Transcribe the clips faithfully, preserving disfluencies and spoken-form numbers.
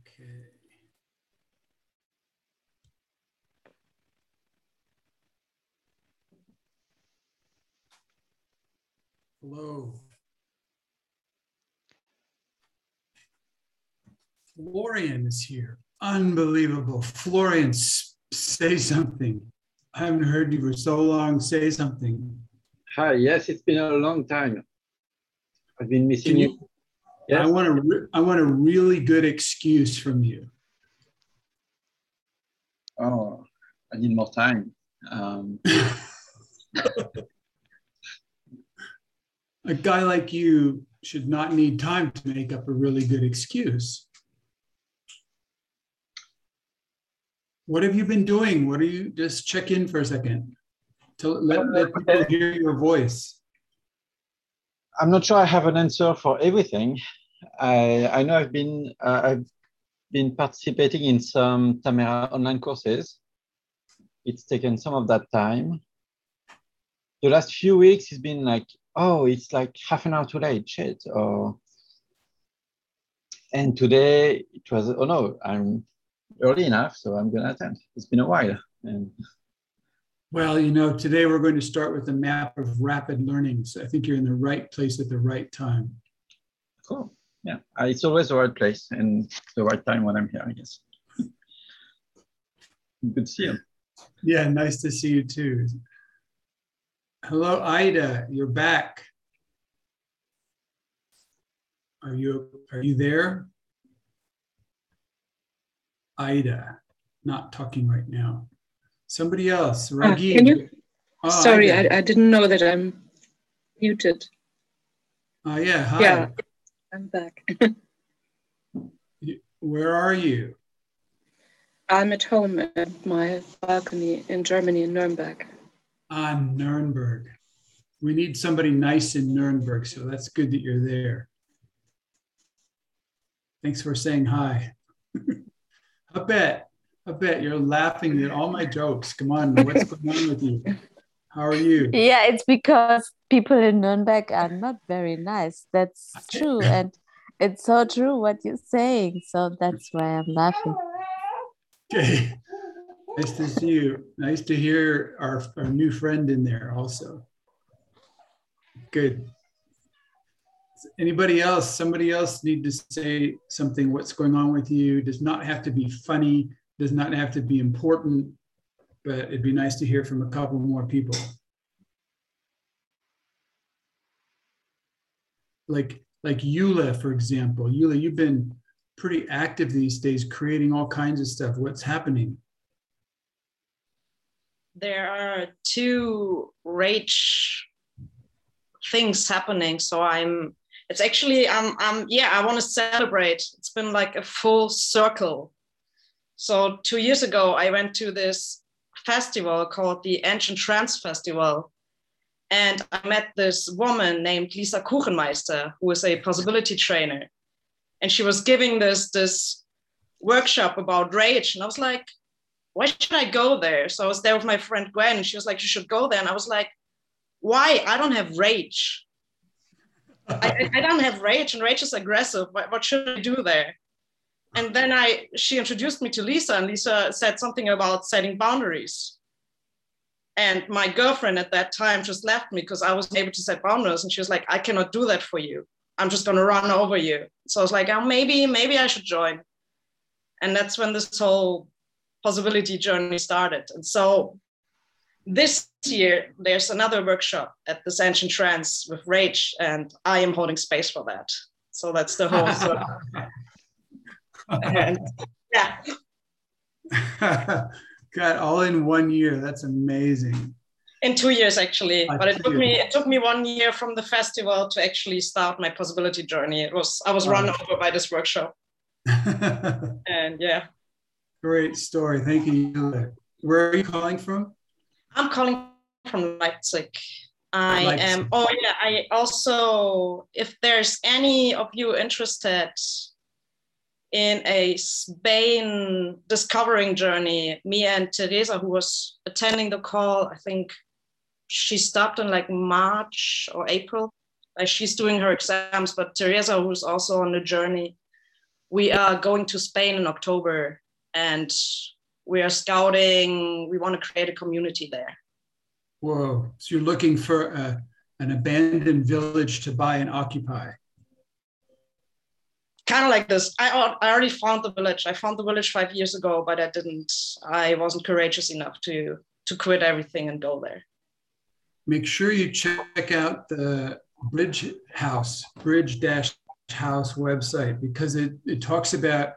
Okay. Hello. Florian is here. Unbelievable. Florian, say something. I haven't heard you for so long. Say something. Hi. Yes, it's been a long time. I've been missing you, you. Yes. I want a re- I want a really good excuse from you. Oh, I need more time. Um. A guy like you should not need time to make up a really good excuse. What have you been doing? What are you, just check in for a second. Tell, let, let people hear your voice. I'm not sure I have an answer for everything. I, I know I've been uh, I've been participating in some Tamera online courses. It's taken some of that time. The last few weeks has been like, oh, it's like half an hour too late, shit. Or, and today it was, oh no, I'm early enough, so I'm going to attend. It's been a while. And well, you know, today we're going to start with a map of rapid learning. So I think you're in the right place at the right time. Cool. Yeah, it's always the right place and the right time when I'm here, I guess. Good to see you. Yeah, nice to see you too. Hello, Ida, you're back. Are you, are you there? Ida, not talking right now. Somebody else, Raghi. Uh, can you? Oh, Sorry, Ida. I I didn't know that I'm muted. Oh yeah, hi. Yeah, I'm back. Where are you? I'm at home at my balcony in Germany, in Nuremberg. Ah, Nuremberg. We need somebody nice in Nuremberg, so that's good that you're there. Thanks for saying hi. I bet, I bet you're laughing at all my jokes. Come on, what's going on with you? How are you? Yeah, it's because people in Nuremberg are not very nice. That's true, and it's so true what you're saying. So that's why I'm laughing. Okay. Nice to see you. Nice to hear our, our new friend in there also. Good. Anybody else? Somebody else need to say something. What's going on with you? Does not have to be funny. Does not have to be important. But it'd be nice to hear from a couple more people. Like like Yula, for example. Yula, you've been pretty active these days, creating all kinds of stuff. What's happening? There are two rage things happening. So I'm, it's actually, um, um, yeah, I want to celebrate. It's been like a full circle. So two years ago, I went to this festival called the Ancient Trance Festival. And I met this woman named Lisa Kuchenmeister, who is a possibility trainer. And she was giving this, this workshop about rage. And I was like, why should I go there? So I was there with my friend Gwen, and she was like, you should go there. And I was like, why? I don't have rage. I, I don't have rage, and rage is aggressive. What, what should I do there? And then I, she introduced me to Lisa, and Lisa said something about setting boundaries. And my girlfriend at that time just left me because I wasn't able to set boundaries. And she was like, I cannot do that for you. I'm just going to run over you. So I was like, oh, maybe, maybe I should join. And that's when this whole possibility journey started. And so this year, there's another workshop at this Ancient Trance with rage, and I am holding space for that. So that's the whole and, yeah. God, all in one year. That's amazing. In two years, actually. I but it took you. me it took me one year from the festival to actually start my possibility journey. It was I was wow. run over by this workshop. And yeah. Great story. Thank you. Where are you calling from? I'm calling from Leipzig. I Leipzig. am, oh yeah, I also, if there's any of you interested in a Spain discovering journey, me and Teresa, who was attending the call, I think she stopped in like March or April. Like she's doing her exams, but Teresa, who's also on the journey, we are going to Spain in October and we are scouting. We want to create a community there. Whoa. So you're looking for a, an abandoned village to buy and occupy. Kind of like this. I, I already found the village. I found the village five years ago, but I didn't. I wasn't courageous enough to, to quit everything and go there. Make sure you check out the Bridge House, Bridge-House website, because it, it talks about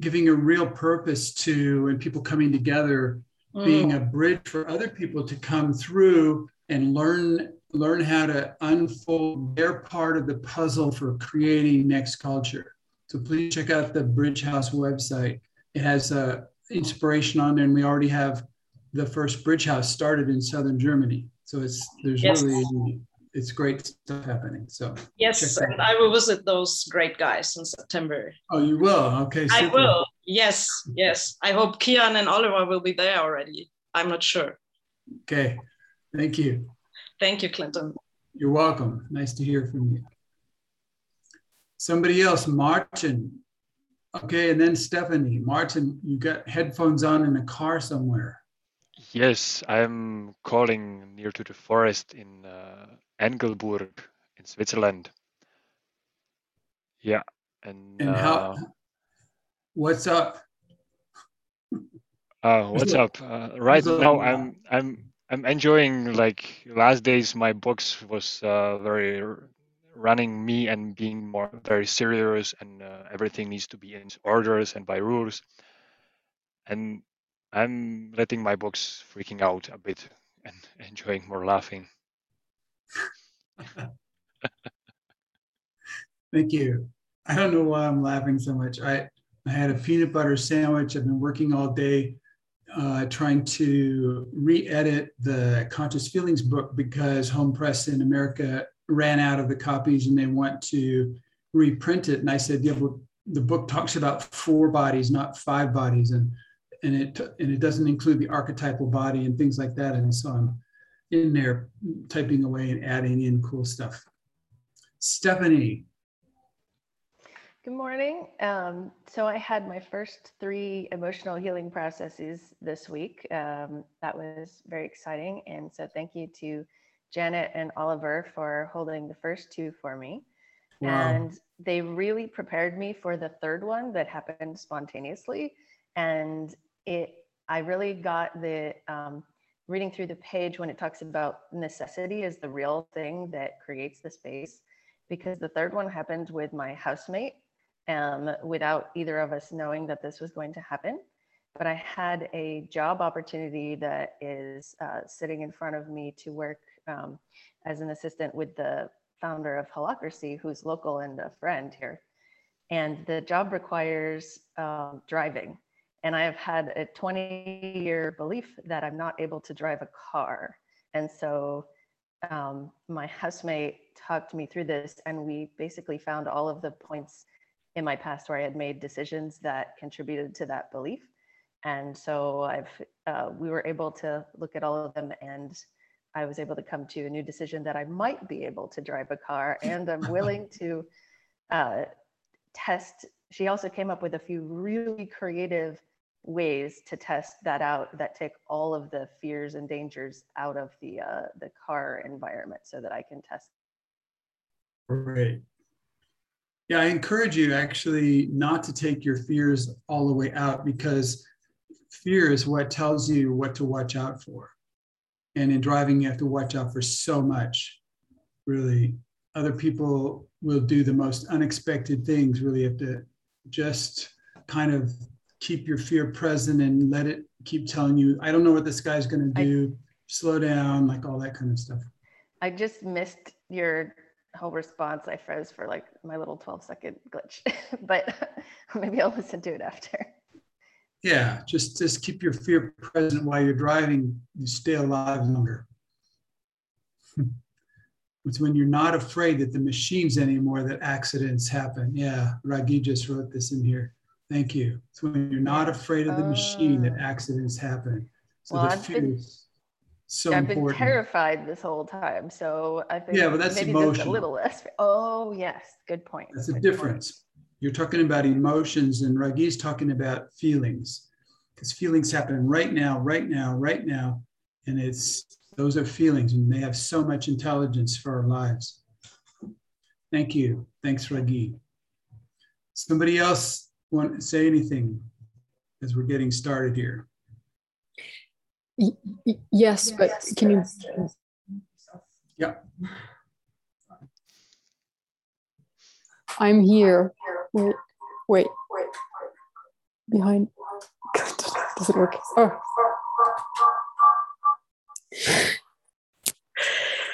giving a real purpose to, and people coming together, mm. being a bridge for other people to come through and learn learn how to unfold their part of the puzzle for creating next culture. So please check out the Bridge House website. It has uh, inspiration on there, and we already have the first Bridge House started in southern Germany. So it's there's yes. really it's great stuff happening. So yes, and I will visit those great guys in September. Oh, you will? Okay. Super. I will. Yes, yes. I hope Kian and Oliver will be there already. I'm not sure. Okay. Thank you. Thank you, Clinton. You're welcome. Nice to hear from you. Somebody else, Martin. Okay, and then Stephanie. Martin, you got headphones on in a car somewhere. Yes, I'm calling near to the forest in uh, Engelburg in Switzerland. Yeah, and, and uh, how? What's up? Uh, what's up? Uh, right now, I'm I'm I'm enjoying like last days. My box was uh, very r- running me and being more very serious, and uh, everything needs to be in orders and by rules, and I'm letting my box freaking out a bit and enjoying more laughing. Thank you. I don't know why I'm laughing so much. I, I had a peanut butter sandwich. I've been working all day uh, trying to re-edit the Conscious Feelings book because Home Press in America ran out of the copies and they want to reprint it. And I said, yeah, well, the book talks about four bodies, not five bodies. And And it and it doesn't include the archetypal body and things like that. And so I'm in there typing away and adding in cool stuff. Stephanie. Good morning. Um, so I had my first three emotional healing processes this week. Um, that was very exciting. And so thank you to Janet and Oliver for holding the first two for me. Wow. And they really prepared me for the third one that happened spontaneously. And it, I really got the, um, reading through the page when it talks about necessity is the real thing that creates the space, because the third one happened with my housemate, um, without either of us knowing that this was going to happen. But I had a job opportunity that is uh, sitting in front of me to work um, as an assistant with the founder of Holacracy, who's local and a friend here. And the job requires um, driving. And I have had a twenty year belief that I'm not able to drive a car. And so um, my housemate talked me through this, and we basically found all of the points in my past where I had made decisions that contributed to that belief. And so I've uh, we were able to look at all of them, and I was able to come to a new decision that I might be able to drive a car, and I'm willing to uh, test. She also came up with a few really creative ways to test that out that take all of the fears and dangers out of the uh, the car environment so that I can test. Great. Yeah, I encourage you actually not to take your fears all the way out, because fear is what tells you what to watch out for. And in driving, you have to watch out for so much, really. Other people will do the most unexpected things. Really have to just kind of keep your fear present and let it keep telling you, I don't know what this guy's going to do, I, slow down, like all that kind of stuff. I just missed your whole response. I froze for like my little twelve second glitch, but maybe I'll listen to it after. Yeah, just, just keep your fear present while you're driving. You stay alive longer. It's when you're not afraid that the machines anymore that accidents happen. Yeah, Raghi just wrote this in here. Thank you. It's when you're not afraid of the uh, machine that accidents happen. So well, the I've fear been, is so I've important. I've been terrified this whole time. So I think yeah, but that's maybe emotional. Just a little less. Oh, yes. Good point. That's a difference. Point. You're talking about emotions and Raghi's talking about feelings, because feelings happen right now, right now, right now. And it's, those are feelings, and they have so much intelligence for our lives. Thank you. Thanks, Raghi. Somebody else want to say anything as we're getting started here? Yes, but can you? Yeah. I'm here. Wait, wait, wait. Behind. Does it work? Oh.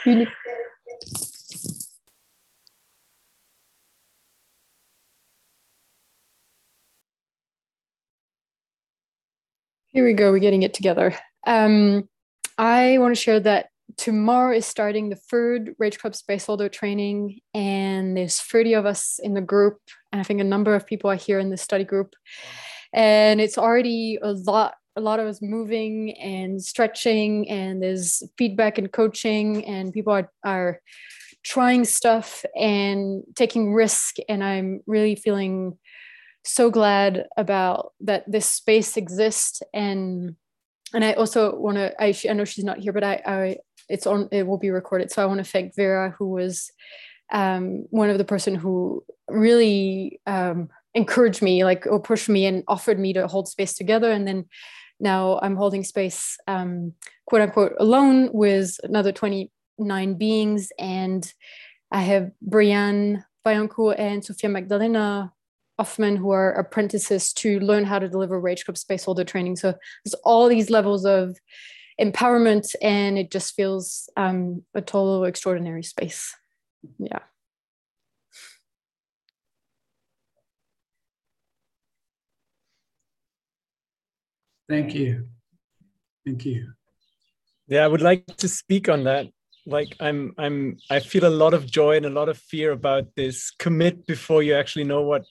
You need. Here we go, we're getting it together. Um, I want to share that tomorrow is starting the third Rage Club Space Holder training, and there's thirty of us in the group, and I think a number of people are here in the study group. And it's already a lot, a lot of us moving and stretching, and there's feedback and coaching, and people are, are trying stuff and taking risk, and I'm really feeling so glad about that this space exists. And and I also want to, I, I know she's not here, but I, I it's on, it will be recorded. So I want to thank Vera, who was um, one of the person who really um, encouraged me, like, or pushed me and offered me to hold space together. And then now I'm holding space, um, quote unquote, alone with another twenty-nine beings. And I have Brian Vaillancourt and Sofia Magdalena Hoffman, who are apprentices, to learn how to deliver Rage Club Space Holder training. So there's all these levels of empowerment, and it just feels um, a total extraordinary space. Yeah. Thank you. Thank you. Yeah, I would like to speak on that. Like I'm, I'm, I feel a lot of joy and a lot of fear about this commit before you actually know what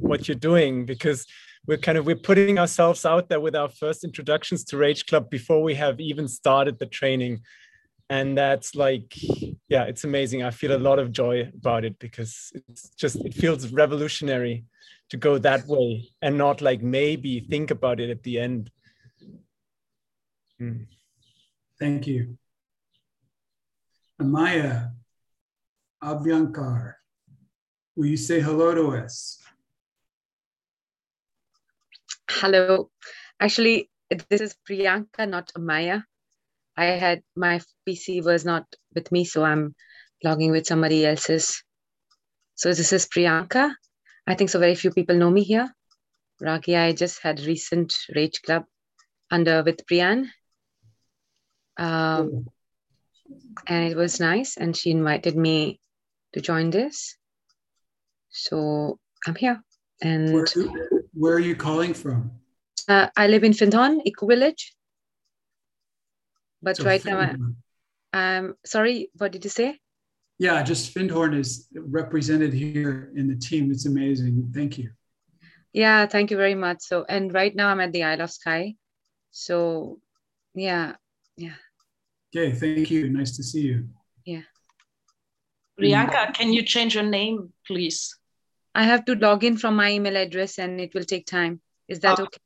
what you're doing, because we're kind of we're putting ourselves out there with our first introductions to Rage Club before we have even started the training. And that's like, yeah, it's amazing. I feel a lot of joy about it, because it's just, it feels revolutionary to go that way and not like maybe think about it at the end. Mm. Thank you. Amaya Abhyankar, will you say hello to us? Hello. Actually, this is Priyanka, not Amaya. I had, my P C was not with me, so I'm logging with somebody else's. So this is Priyanka. I think so very few people know me here. Raghi, I just had recent Rage Club under with Priyan. Um, and it was nice. And she invited me to join this. So I'm here. And Where, where are you calling from? Uh, I live in Finton, Eco Village. But so right Findhorn. now, I, I'm sorry, what did you say? Yeah, just Findhorn is represented here in the team. It's amazing. Thank you. Yeah, thank you very much. So, and right now I'm at the Isle of Skye. So, yeah, yeah. Okay, thank you. Nice to see you. Yeah. Priyanka, can you change your name, please? I have to log in from my email address, and it will take time. Is that okay?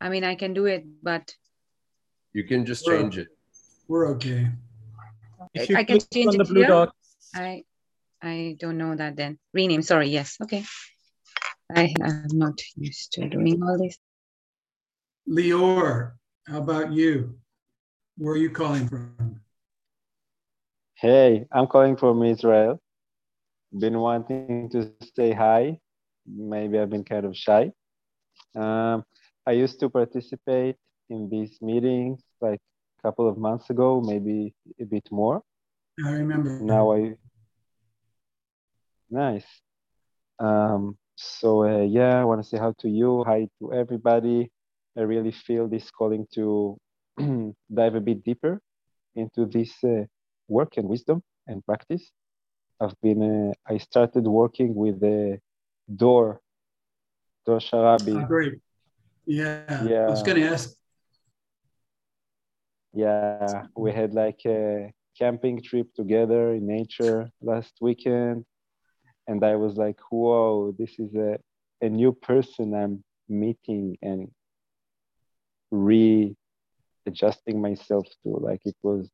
I mean, I can do it, but. You can just change it. We're okay. If you I can change it here. I, I don't know that then. Rename, sorry, yes, okay. I am not used to doing all this. Lior, how about you? Where are you calling from? Hey, I'm calling from Israel. Been wanting to say hi. Maybe I've been kind of shy. Um, I used to participate in these meetings like a couple of months ago, maybe a bit more. I remember. Now I. Nice. Um, so uh, yeah, I want to say hi to you. Hi to everybody. I really feel this calling to dive a bit deeper into this uh, work and wisdom and practice. I've been, uh, I started working with the uh, Dor, Dor Sharabi. Oh, great. Yeah. yeah, I was going to ask. Yeah, we had like a camping trip together in nature last weekend. And I was like, whoa, this is a, a new person I'm meeting and readjusting myself to. Like, it was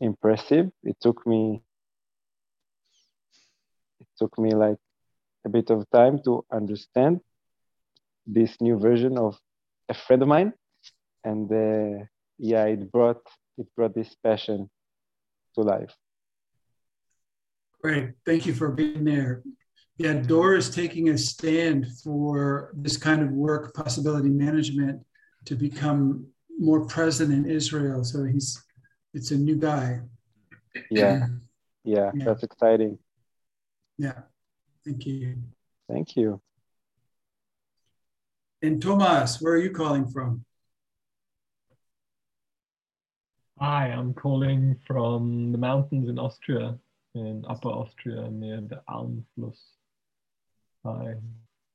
impressive. It took me, it took me like a bit of time to understand this new version of a friend of mine. And uh, yeah, it brought, it brought this passion to life. Great, thank you for being there. Yeah, Dor is taking a stand for this kind of work, possibility management, to become more present in Israel. So he's, it's a new guy. Yeah, yeah, yeah. That's exciting. Yeah, thank you. Thank you. And Thomas, where are you calling from? Hi, I'm calling from the mountains in Austria. In Upper Austria, near the Almfluss. I,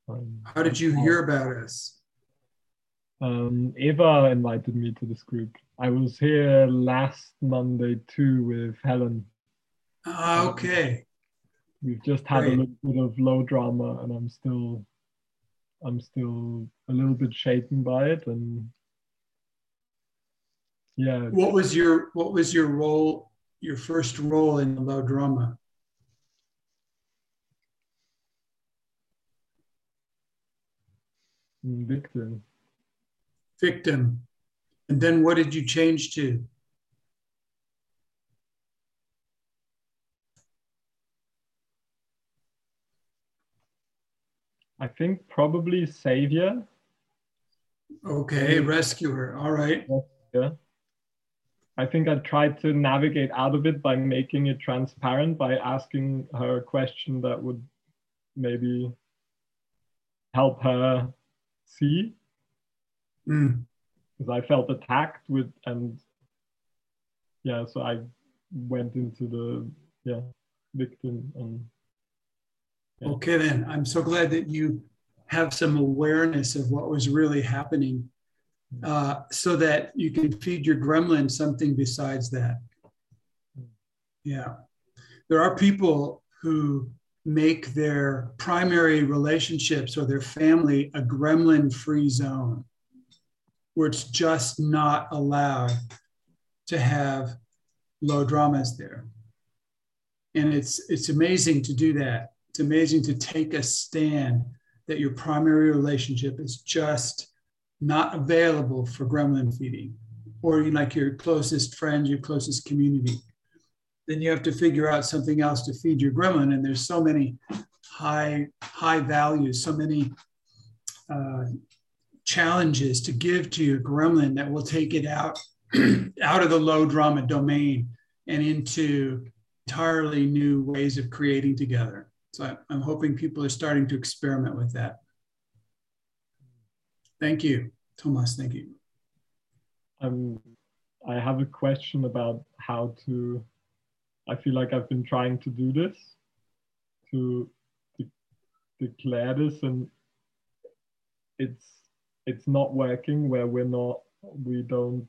I'm, How did you hear about us? Um, Eva invited me to this group. I was here last Monday too with Helen. Ah, uh, okay. We've just had Great. a little bit of low drama, and I'm still, I'm still a little bit shaken by it. And yeah. What was your What was your role? Your first role in the low drama? Victim. Victim. And then what did you change to? I think probably savior. Okay, rescuer, all right. Yeah. I think I tried to navigate out of it by making it transparent, by asking her a question that would maybe help her see. Mm. Because I felt attacked with, and yeah, so I went into the yeah victim. And, yeah. Okay, then. I'm so glad that you have some awareness of what was really happening. Uh, so that you can feed your gremlin something besides that. Yeah. There are people who make their primary relationships or their family a gremlin-free zone where it's just not allowed to have low dramas there. And it's it's amazing to do that. It's amazing to take a stand that your primary relationship is just not available for gremlin feeding, or you like your closest friends, your closest community. Then you have to figure out something else to feed your gremlin. And there's so many high, high values, so many uh, challenges to give to your gremlin that will take it out, out of the low drama domain and into entirely new ways of creating together. So I'm hoping people are starting to experiment with that. Thank you, Thomas. Thank you. Um, I have a question about how to, I feel like I've been trying to do this, to de- declare this, and it's it's not working where we're not, we don't,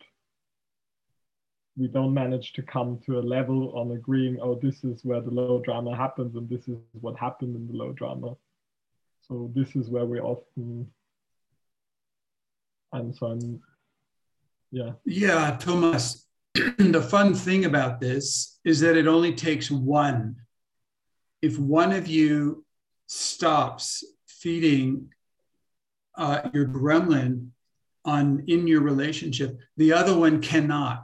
we don't manage to come to a level on agreeing, oh, this is where the low drama happens and this is what happened in the low drama. So this is where we often And so I'm, yeah. Yeah, Thomas, the fun thing about this is that it only takes one. If one of you stops feeding uh, your gremlin on in your relationship, the other one cannot.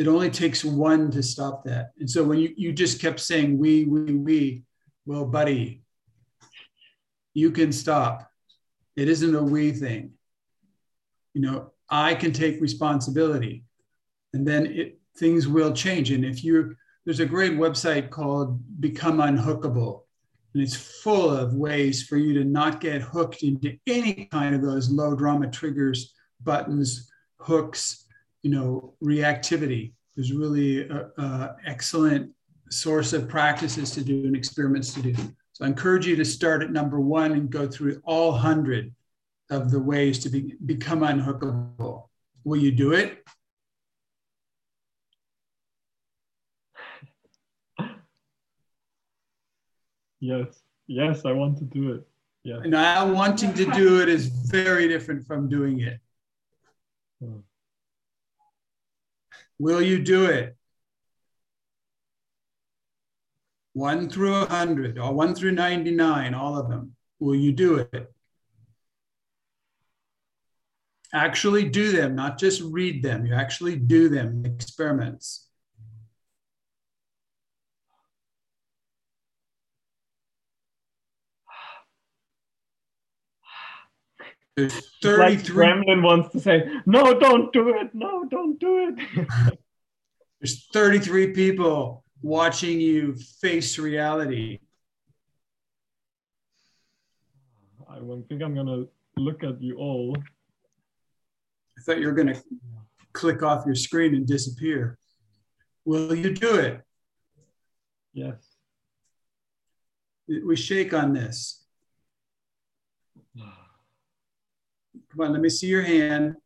It only takes one to stop that. And so when you, you just kept saying, we, we, we, well, buddy, you can stop. It isn't a we thing. You know, I can take responsibility, and then it, things will change. And if you're, there's a great website called Become Unhookable, and it's full of ways for you to not get hooked into any kind of those low drama triggers, buttons, hooks, you know, reactivity. There's really an excellent source of practices to do and experiments to do. So I encourage you to start at number one and go through all one hundred of the ways to be, become unhookable. Will you do it? Yes. Yes, I want to do it. Yeah. And now wanting to do it is very different from doing it. Oh. Will you do it? One through one hundred, or one through ninety-nine, all of them. Will you do it? Actually do them, not just read them. You actually do them, experiments. There's thirty-three. Like Gremlin wants to say, no, don't do it. No, don't do it. There's thirty-three people watching you face reality. I don't think I'm going to look at you all. I thought you were going to click off your screen and disappear. Will you do it? Yes. We shake on this. Come on, let me see your hand.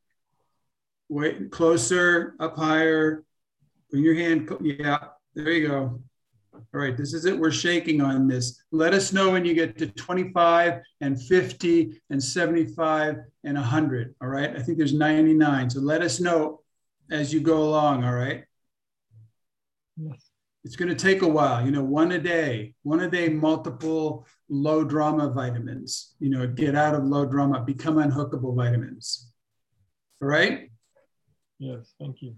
Wait, closer, up higher. Bring your hand, yeah, there you go. All right, this is it, we're shaking on this. Let us know when you get to twenty-five and fifty and seventy-five and one hundred, all right? I think there's ninety-nine, so let us know as you go along, all right? Yes. It's gonna take a while, you know, one a day, one a day, multiple low drama vitamins, you know, get out of low drama, become unhookable vitamins. All right? Yes, thank you.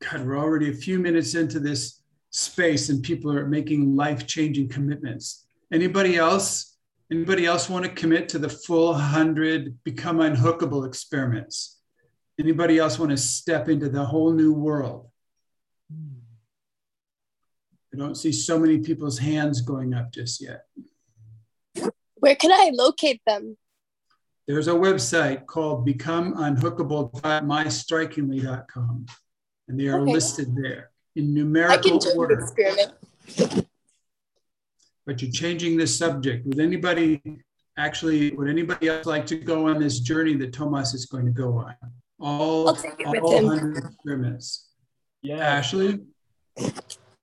God, we're already a few minutes into this space and people are making life-changing commitments. Anybody else? Anybody else want to commit to the full one hundred become unhookable experiments? Anybody else want to step into the whole new world? Mm. I don't see so many people's hands going up just yet. Where can I locate them? There's a website called become unhookable dot my strikingly dot com, and they are okay. listed there in numerical order. I can do an experiment. But you're changing the subject. Would anybody actually, would anybody else like to go on this journey that Thomas is going to go on? All, all one hundred experiments. Yeah. Ashley?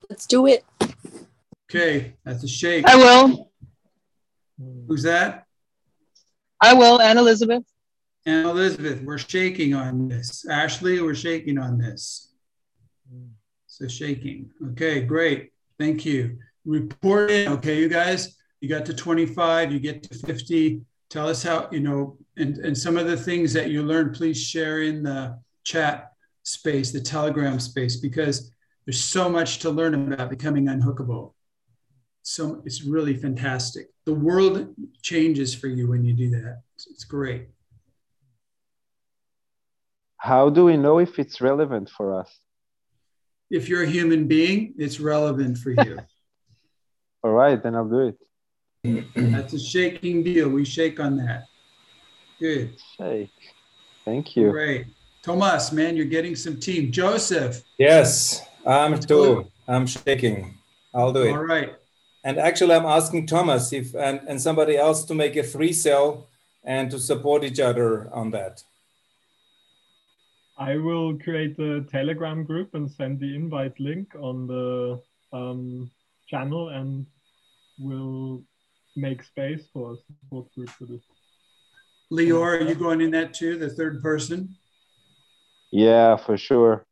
Let's do it. Okay, that's a shake. I will. Who's that? I will, Ann Elizabeth. Ann Elizabeth, we're shaking on this. Ashley, we're shaking on this. So shaking. Okay, great. Thank you. Report in. Okay, you guys, you got to twenty-five, you get to fifty. Tell us how, you know, and, and some of the things that you learned, please share in the chat space, the Telegram space, because there's so much to learn about becoming unhookable. So it's really fantastic. The world changes for you when you do that. It's great. How do we know if it's relevant for us? If you're a human being, it's relevant for you. All right, then I'll do it. That's a shaking deal. We shake on that. Good. Shake. Thank you. Great. Thomas, man, you're getting some team. Joseph. Yes. I'm too. I'm shaking. I'll do it. All right. And actually, I'm asking Thomas if and, and somebody else to make a three cell and to support each other on that. I will create a Telegram group and send the invite link on the um, channel, and we'll make space for a support group for this. Lior, are you going in that too, the third person? Yeah, for sure.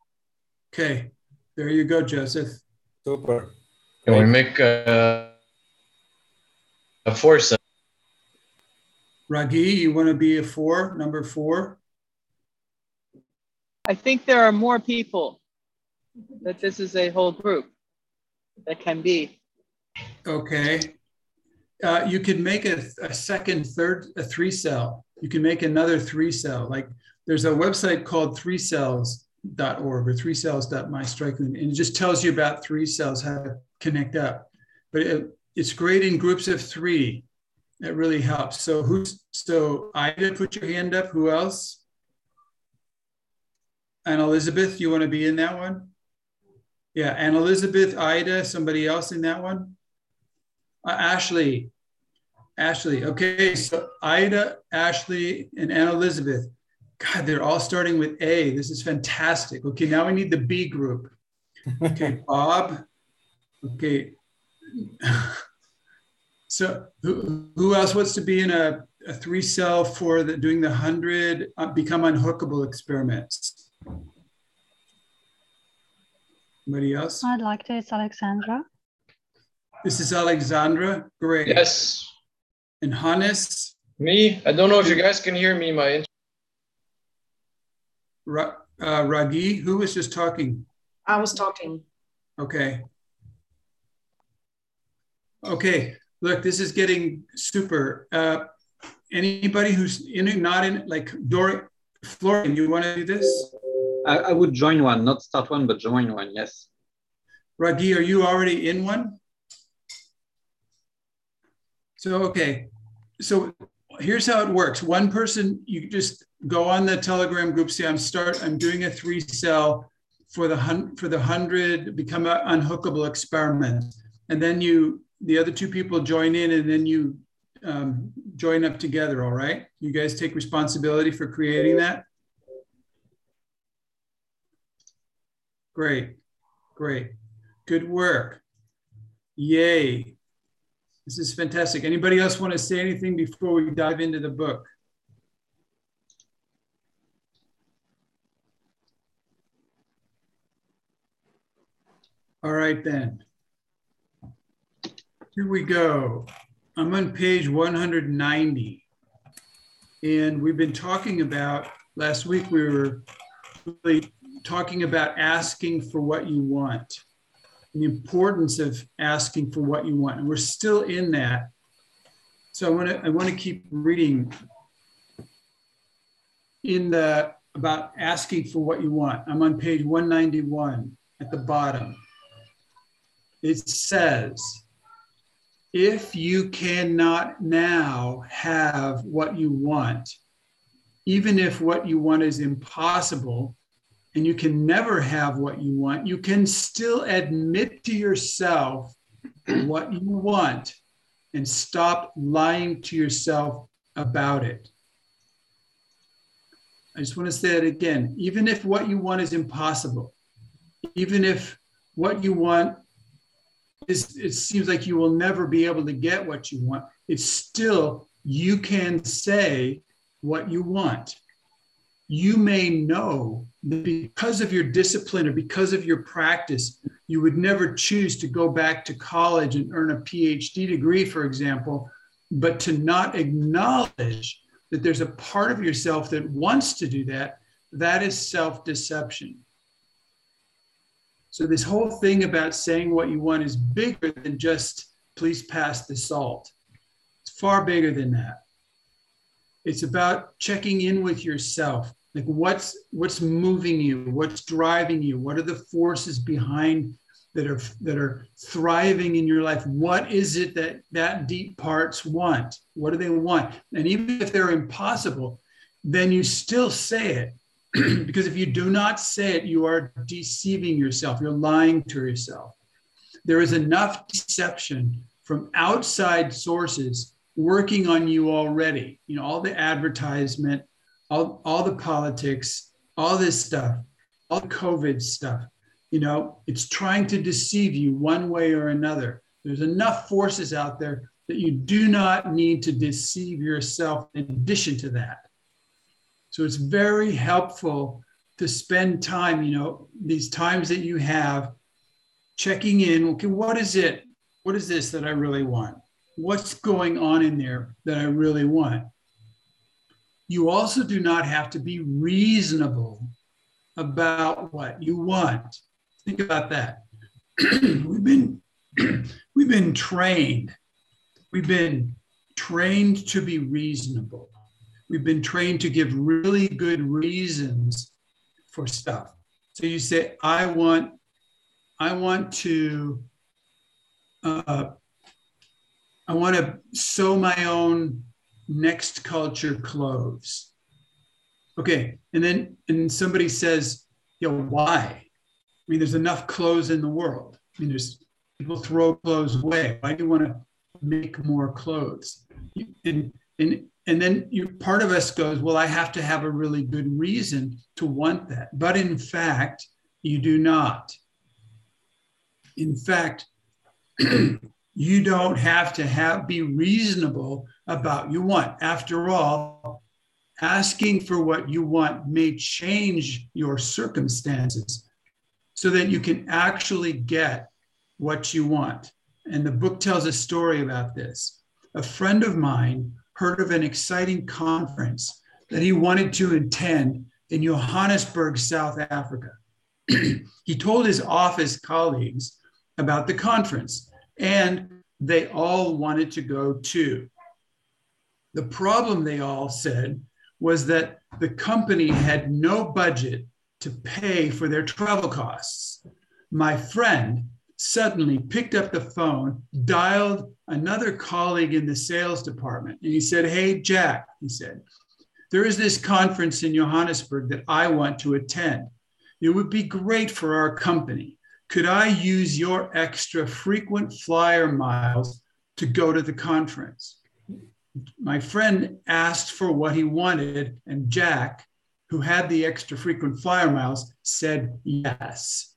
Okay. There you go, Joseph. Super. Can we make uh, a foursome? Raghi, you want to be a four, number four? I think there are more people, that this is a whole group that can be. Okay. Uh, you could make a, a second, third, a three cell. You can make another three cell. Like there's a website called three cells dot org or three cells dot my strikingly, and it just tells you about three cells, how to connect up. But it, it's great in groups of three. That really helps. So who's so Ida, put your hand up. Who else? Ann Elizabeth, you want to be in that one? Yeah, Ann Elizabeth, Ida, somebody else in that one? Uh, Ashley, Ashley. Okay, so Ida, Ashley, and Ann Elizabeth. God, they're all starting with A. This is fantastic. Okay, now we need the B group. Okay, Bob. Okay. So who, who else wants to be in a, a three cell for the, doing the one hundred uh, Become Unhookable experiments? Anybody else? I'd like to. It's Alexandra. This is Alexandra. Great. Yes. And Hannes? Me. I don't know if you guys can hear me. My Ra uh, Raghi, who was just talking? I was talking. Okay. Okay. Look, this is getting super. Uh, anybody who's in, not in, like Dor, Florian, you want to do this? I, I would join one, not start one, but join one. Yes. Raghi, are you already in one? So, okay. So here's how it works. One person, you just go on the Telegram group, say, I'm start, I'm doing a three cell for the hun for the hundred Become Unhookable experiment. And then you, the other two people join in, and then you um, join up together, all right? You guys take responsibility for creating that? Great, great, good work, yay. This is fantastic. Anybody else want to say anything before we dive into the book? All right then. Here we go. I'm on page one hundred ninety. And we've been talking about, last week we were really talking about asking for what you want, the importance of asking for what you want. And we're still in that. So I want to I want to keep reading in the about asking for what you want. I'm on page one ninety-one at the bottom. It says, if you cannot now have what you want, even if what you want is impossible, and you can never have what you want, you can still admit to yourself what you want and stop lying to yourself about it. I just want to say that again. Even if what you want is impossible, even if what you want is, it seems like you will never be able to get what you want, it's still, you can say what you want. You may know that because of your discipline or because of your practice, you would never choose to go back to college and earn a P H D degree, for example, but to not acknowledge that there's a part of yourself that wants to do that, that is self-deception. So this whole thing about saying what you want is bigger than just, please pass the salt. It's far bigger than that. It's about checking in with yourself. Like what's what's moving you? What's driving you? What are the forces behind that are that are thriving in your life? What is it that that deep parts want? What do they want? And even if they're impossible, then you still say it. Because if you do not say it, you are deceiving yourself. You're lying to yourself. There is enough deception from outside sources working on you already, you know, all the advertisement, all, all the politics, all this stuff, all the COVID stuff, you know, it's trying to deceive you one way or another. There's enough forces out there that you do not need to deceive yourself in addition to that. So it's very helpful to spend time, you know, these times that you have checking in, okay, what is it? What is this that I really want? What's going on in there that I really want? You also do not have to be reasonable about what you want. Think about that. We've been we've been trained. We've been trained to be reasonable. We've been trained to give really good reasons for stuff. So you say, I want, I want to uh, I want to sew my own next culture clothes. Okay, and then and somebody says, you know, why? I mean, there's enough clothes in the world. I mean, there's people throw clothes away. Why do you want to make more clothes? And and and then you, part of us goes, well, I have to have a really good reason to want that. But in fact, you do not. In fact, you don't have to have be reasonable about what you want. After all, asking for what you want may change your circumstances so that you can actually get what you want. And the book tells a story about this. A friend of mine heard of an exciting conference that he wanted to attend in Johannesburg, South Africa. He told his office colleagues about the conference, and they all wanted to go too. The problem, they all said, was that the company had no budget to pay for their travel costs. My friend suddenly picked up the phone, dialed another colleague in the sales department, and he said, "Hey, Jack," he said, "there is this conference in Johannesburg that I want to attend. It would be great for our company. Could I use your extra frequent flyer miles to go to the conference?" My friend asked for what he wanted, and Jack, who had the extra frequent flyer miles, said yes.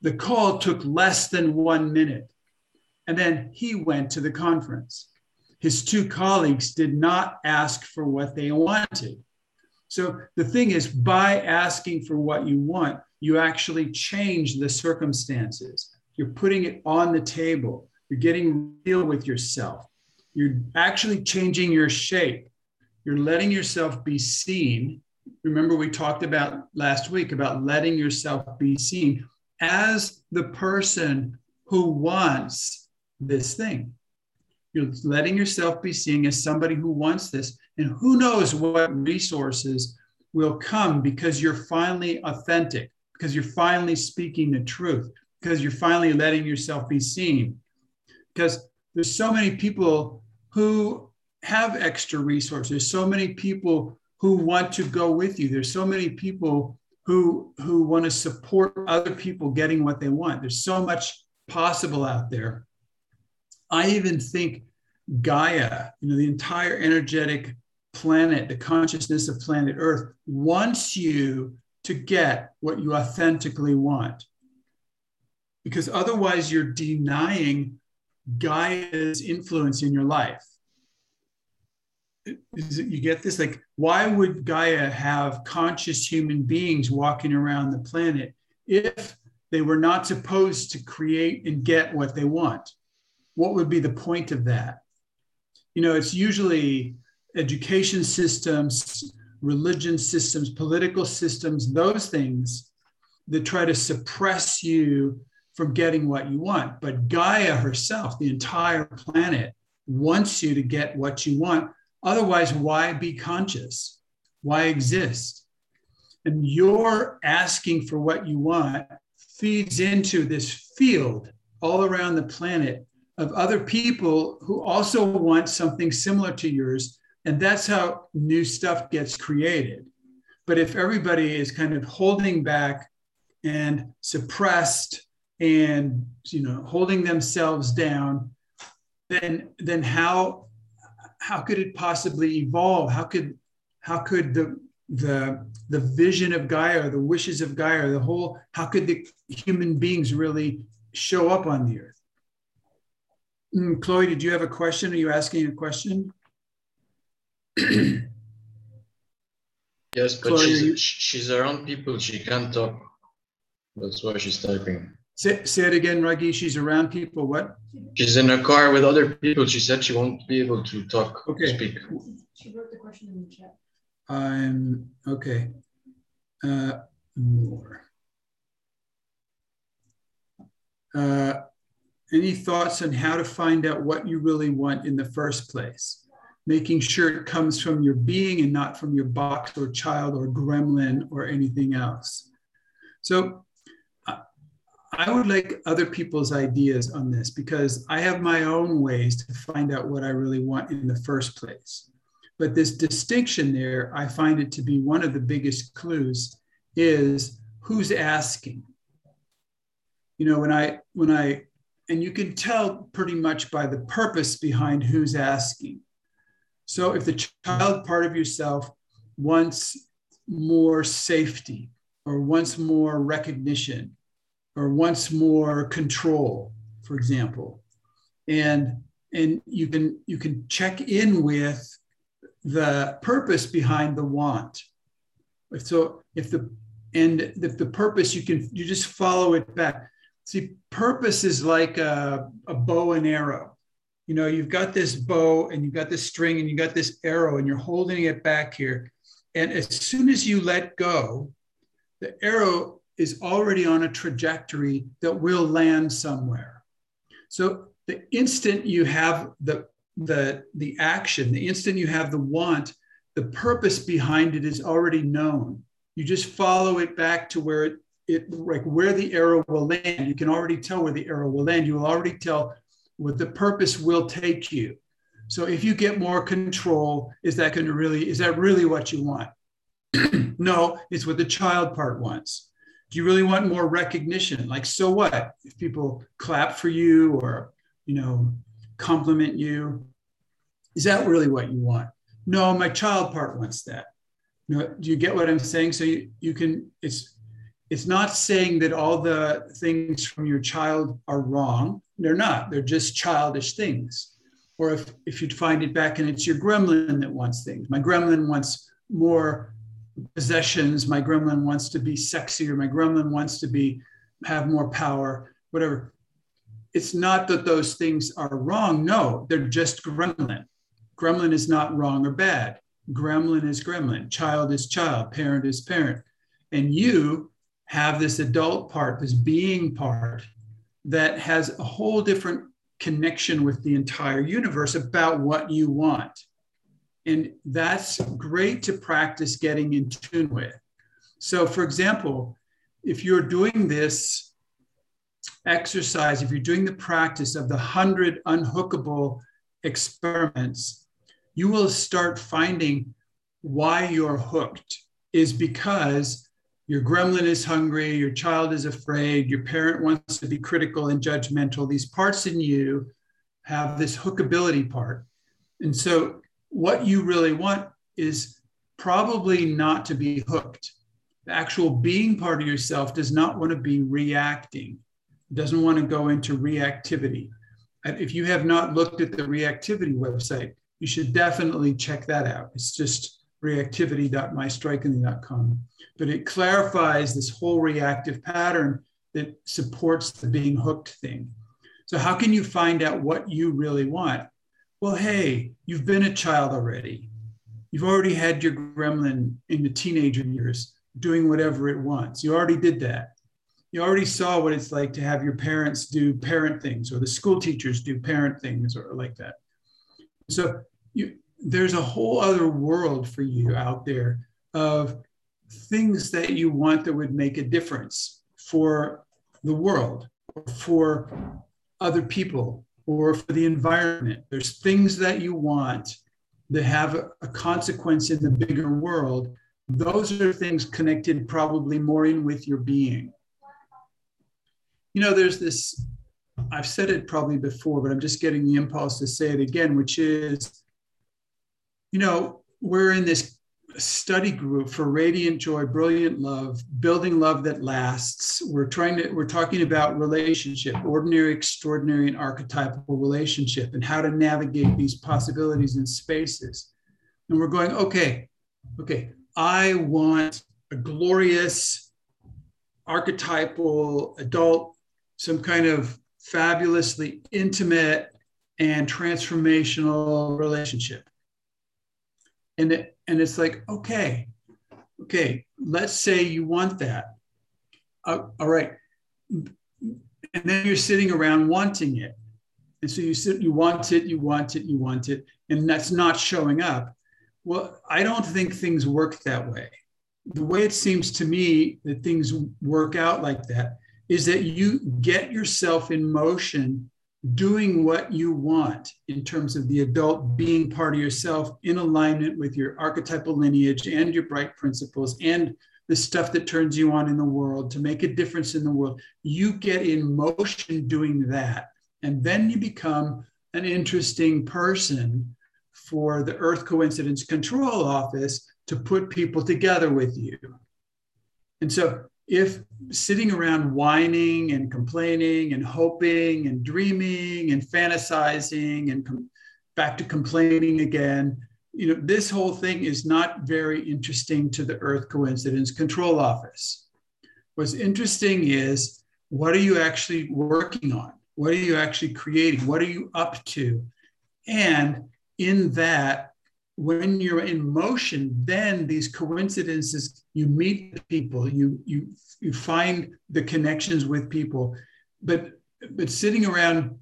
The call took less than one minute, and then he went to the conference. His two colleagues did not ask for what they wanted. So the thing is, by asking for what you want, you actually change the circumstances. You're putting it on the table. You're getting real with yourself. You're actually changing your shape. You're letting yourself be seen. Remember, we talked about last week about letting yourself be seen as the person who wants this thing. You're letting yourself be seen as somebody who wants this. And who knows what resources will come because you're finally authentic, because you're finally speaking the truth, because you're finally letting yourself be seen. Because there's so many people who have extra resources. There's so many people who want to go with you. There's so many people who, who want to support other people getting what they want. There's so much possible out there. I even think Gaia, you know, the entire energetic planet, the consciousness of planet Earth, wants you to get what you authentically want. Because otherwise you're denying Gaia's influence in your life. You get this? Like, why would Gaia have conscious human beings walking around the planet if they were not supposed to create and get what they want? What would be the point of that? You know, it's usually education systems, religion systems, political systems, those things that try to suppress you from getting what you want. But Gaia herself, the entire planet, wants you to get what you want. Otherwise, why be conscious? Why exist? And your asking for what you want feeds into this field all around the planet of other people who also want something similar to yours. And that's how new stuff gets created. But if everybody is kind of holding back and suppressed and, you know, holding themselves down, then, then how, how could it possibly evolve? How could, how could the, the, the vision of Gaia, or the wishes of Gaia, the whole, how could the human beings really show up on the earth? Mm, Chloe, did you have a question? Are you asking a question? Yes, but Chloe, she's, you... she's around people. She can't talk. That's why she's typing. Say, say it again, Raghi. She's around people. What? She's in a car with other people. She said she won't be able to talk. Okay. Speak. She wrote the question in the chat. I'm um, okay. Uh, more. Uh, Any thoughts on how to find out what you really want in the first place? Making sure it comes from your being and not from your box or child or gremlin or anything else. So I would like other people's ideas on this because I have my own ways to find out what I really want in the first place. But this distinction there, I find it to be one of the biggest clues is who's asking. You know, when I, when I, And you can tell pretty much by the purpose behind who's asking. So if the child part of yourself wants more safety or wants more recognition or wants more control, for example, and and you can you can check in with the purpose behind the want. So if the and if the purpose, you can you just follow it back. See, purpose is like a, a bow and arrow. You know, you've got this bow and you've got this string and you've got this arrow and you're holding it back here. And as soon as you let go, the arrow is already on a trajectory that will land somewhere. So the instant you have the, the, the action, the instant you have the want, the purpose behind it is already known. You just follow it back to where it, it like where the arrow will land. You can already tell where the arrow will land. You will already tell what the purpose will take you. So if you get more control, is that going to really, is that really what you want? No, it's what the child part wants. Do you really want more recognition? Like, so what? If people clap for you or, you know, compliment you, is that really what you want? No, my child part wants that. You know, do you get what I'm saying? So you, you can, it's, it's not saying that all the things from your child are wrong. They're not, they're just childish things. Or if, if you'd find it back and it's your gremlin that wants things. My gremlin wants more possessions. My gremlin wants to be sexier. My gremlin wants to be, have more power, whatever. It's not that those things are wrong. No, they're just gremlin. Gremlin is not wrong or bad. Gremlin is gremlin. Child is child. Parent is parent. And you have this adult part, this being part that has a whole different connection with the entire universe about what you want. And that's great to practice getting in tune with. So for example, if you're doing this exercise, if you're doing the practice of the one hundred unhookable experiments, you will start finding why you're hooked is because your gremlin is hungry, your child is afraid, your parent wants to be critical and judgmental. These parts in you have this hookability part. And so what you really want is probably not to be hooked. The actual being part of yourself does not want to be reacting, doesn't want to go into reactivity. And if you have not looked at the reactivity website, you should definitely check that out. It's just reactivity dot my strikingly dot com. But it clarifies this whole reactive pattern that supports the being hooked thing. So how can you find out what you really want? Well, hey, you've been a child already. You've already had your gremlin in the teenager years doing whatever it wants. You already did that. You already saw what it's like to have your parents do parent things or the school teachers do parent things or like that. So you, there's a whole other world for you out there of things that you want that would make a difference for the world, or for other people, or for the environment. There's things that you want that have a consequence in the bigger world. Those are things connected probably more in with your being. You know, there's this, I've said it probably before, but I'm just getting the impulse to say it again, which is, you know, we're in this study group for Radiant Joy, Brilliant Love, Building Love That Lasts. We're trying to, we're talking about relationship, ordinary, extraordinary, and archetypal relationship, and how to navigate these possibilities and spaces. And we're going, okay, okay, I want a glorious, archetypal adult, some kind of fabulously intimate and transformational relationship. And it, and it's like, okay, okay, let's say you want that. Uh, all right. And then you're sitting around wanting it. And so you sit, you want it, you want it, you want it, and that's not showing up. Well, I don't think things work that way. The way it seems to me that things work out like that is that you get yourself in motion doing what you want in terms of the adult being part of yourself in alignment with your archetypal lineage and your bright principles and the stuff that turns you on in the world to make a difference in the world. You get in motion doing that. And then you become an interesting person for the Earth Coincidence Control Office to put people together with you. And so if sitting around whining and complaining and hoping and dreaming and fantasizing and com- back to complaining again, you know, this whole thing is not very interesting to the Earth Coincidence Control Office. What's interesting is, what are you actually working on? What are you actually creating? What are you up to? And in that, when you're in motion, then these coincidences, you meet people, you you you find the connections with people. But but sitting around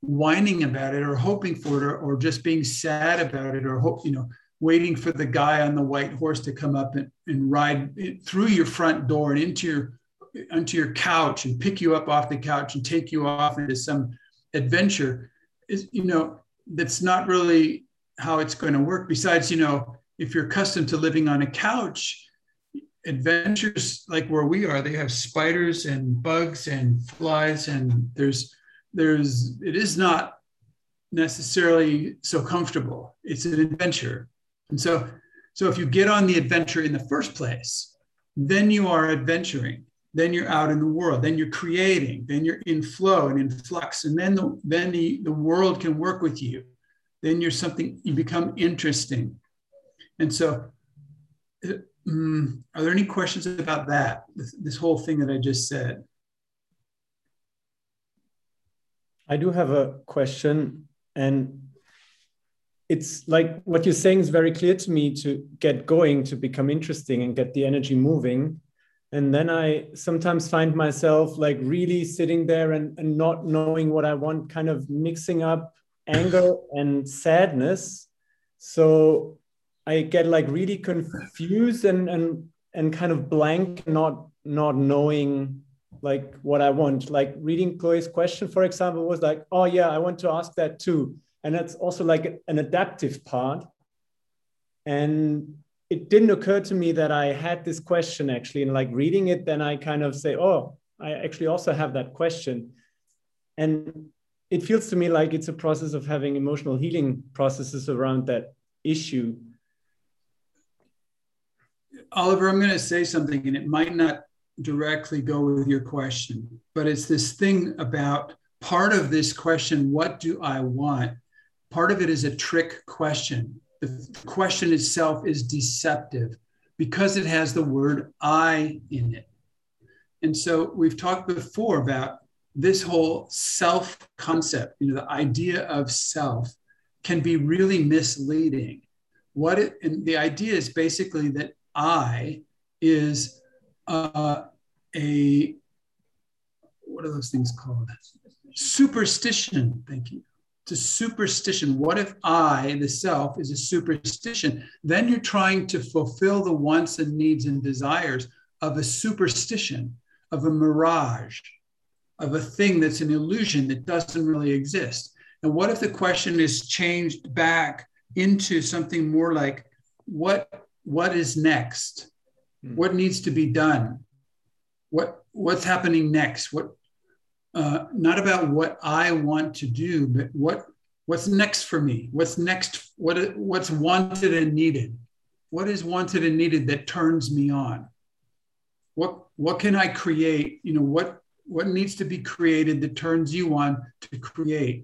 whining about it or hoping for it or, or just being sad about it or hope, you know, waiting for the guy on the white horse to come up and, and ride it through your front door and into your onto your couch and pick you up off the couch and take you off into some adventure is, you know, that's not really how it's going to work. Besides, you know, if you're accustomed to living on a couch, adventures like where we are, they have spiders and bugs and flies, and there's, there's, it is not necessarily so comfortable. It's an adventure. And so, so if you get on the adventure in the first place, then you are adventuring. Then you're out in the world, then you're creating, then you're in flow and in flux. And then the, then the, the world can work with you. Then you're something, you become interesting. And so um, are there any questions about that? This, this whole thing that I just said? I do have a question, and it's like what you're saying is very clear to me, to get going, to become interesting and get the energy moving. And then I sometimes find myself like really sitting there and, and not knowing what I want, kind of mixing up anger and sadness. So I get like really confused and and and kind of blank, not not knowing like what I want. Like reading Chloe's question, for example, was like, oh yeah, I want to ask that too. And that's also like an adaptive part. And it didn't occur to me that I had this question actually, and like reading it, then I kind of say, oh, I actually also have that question. And it feels to me like it's a process of having emotional healing processes around that issue. Oliver, I'm going to say something, and it might not directly go with your question, but it's this thing about part of this question, what do I want? Part of it is a trick question. The question itself is deceptive because it has the word I in it. And so we've talked before about this whole self concept, you know, the idea of self can be really misleading. What it, and the idea is basically that I is uh, a, what are those things called? Superstition, thank you. It's a superstition. What if I, the self, is a superstition? Then you're trying to fulfill the wants and needs and desires of a superstition, of a mirage, of a thing that's an illusion that doesn't really exist. And what if the question is changed back into something more like, what, what is next? Hmm. What needs to be done? What, what's happening next? What, Uh, not about what I want to do, but what what's next for me? What's next? What what's wanted and needed? What is wanted and needed that turns me on? What what can I create? You know, what what needs to be created that turns you on to create?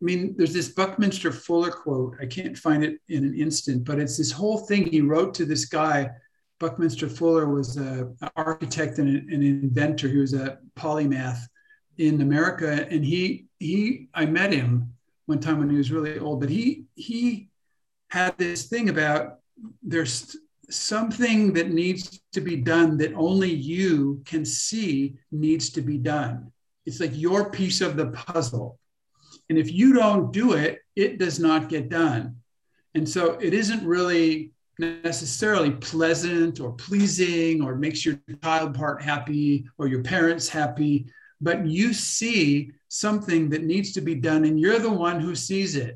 I mean, there's this Buckminster Fuller quote. I can't find it in an instant, but it's this whole thing he wrote to this guy. Buckminster Fuller was an architect and an inventor. He was a polymath in America, and he he I met him one time when he was really old. But he he had this thing about there's something that needs to be done that only you can see needs to be done. It's like your piece of the puzzle, and if you don't do it, it does not get done. And so it isn't really necessarily pleasant or pleasing or makes your child part happy or your parents happy, but you see something that needs to be done and you're the one who sees it.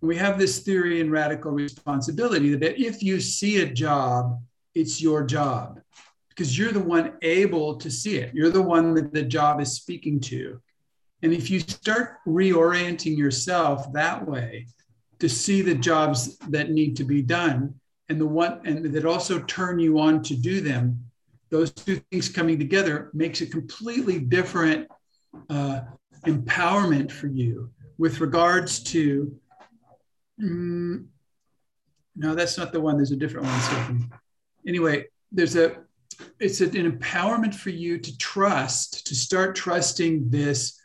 And we have this theory in radical responsibility that if you see a job, it's your job because you're the one able to see it. You're the one that the job is speaking to. And if you start reorienting yourself that way to see the jobs that need to be done, and the one and that also turn you on to do them, those two things coming together makes a completely different uh, empowerment for you with regards to, um, no, that's not the one. There's a different one, Stephanie. Anyway, there's a, it's an empowerment for you to trust, to start trusting this,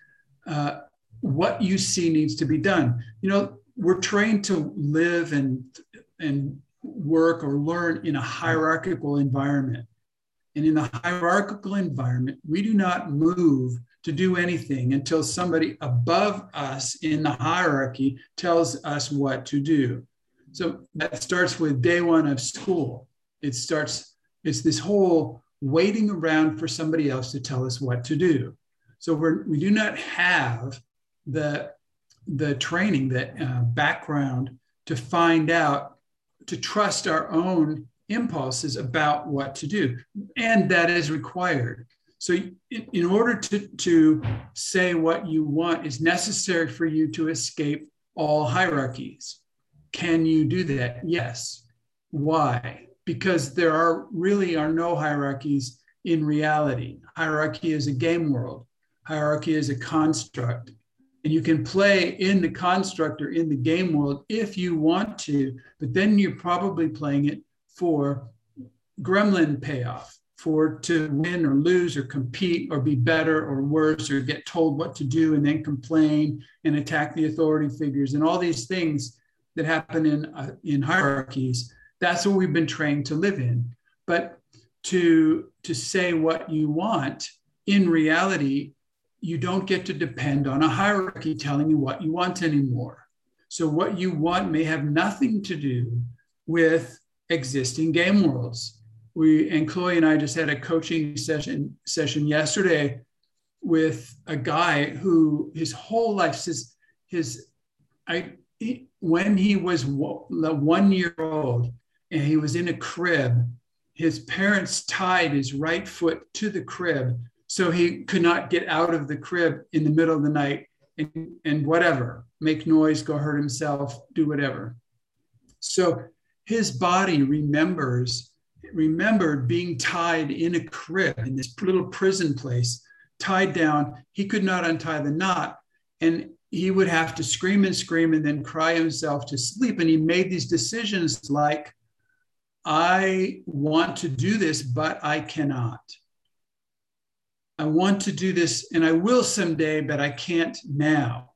uh, what you see needs to be done. You know, we're trained to live and, and work or learn in a hierarchical environment. And in the hierarchical environment, we do not move to do anything until somebody above us in the hierarchy tells us what to do. So that starts with day one of school. It starts, it's this whole waiting around for somebody else to tell us what to do. So we're, we do not have the, the training, the uh, background to find out, to trust our own impulses about what to do. And that is required. So in, in order to, to say what you want is necessary for you to escape all hierarchies. Can you do that? Yes. Why? Because there are really are no hierarchies in reality. Hierarchy is a game world. Hierarchy is a construct. And you can play in the construct or in the game world if you want to, but then you're probably playing it for gremlin payoff, for to win or lose or compete or be better or worse or get told what to do and then complain and attack the authority figures and all these things that happen in, uh, in hierarchies. That's what we've been trained to live in. But to, to say what you want, in reality, you don't get to depend on a hierarchy telling you what you want anymore. So what you want may have nothing to do with existing game worlds. We, and Chloe and I just had a coaching session session yesterday with a guy who his whole life says his, I, he, when he was one year old and he was in a crib, his parents tied his right foot to the crib so he could not get out of the crib in the middle of the night and, and whatever, make noise, go hurt himself, do whatever. So his body remembers, remembered being tied in a crib in this little prison place, tied down. He could not untie the knot, and he would have to scream and scream and then cry himself to sleep. And he made these decisions like, I want to do this, but I cannot. I want to do this and I will someday, but I can't now.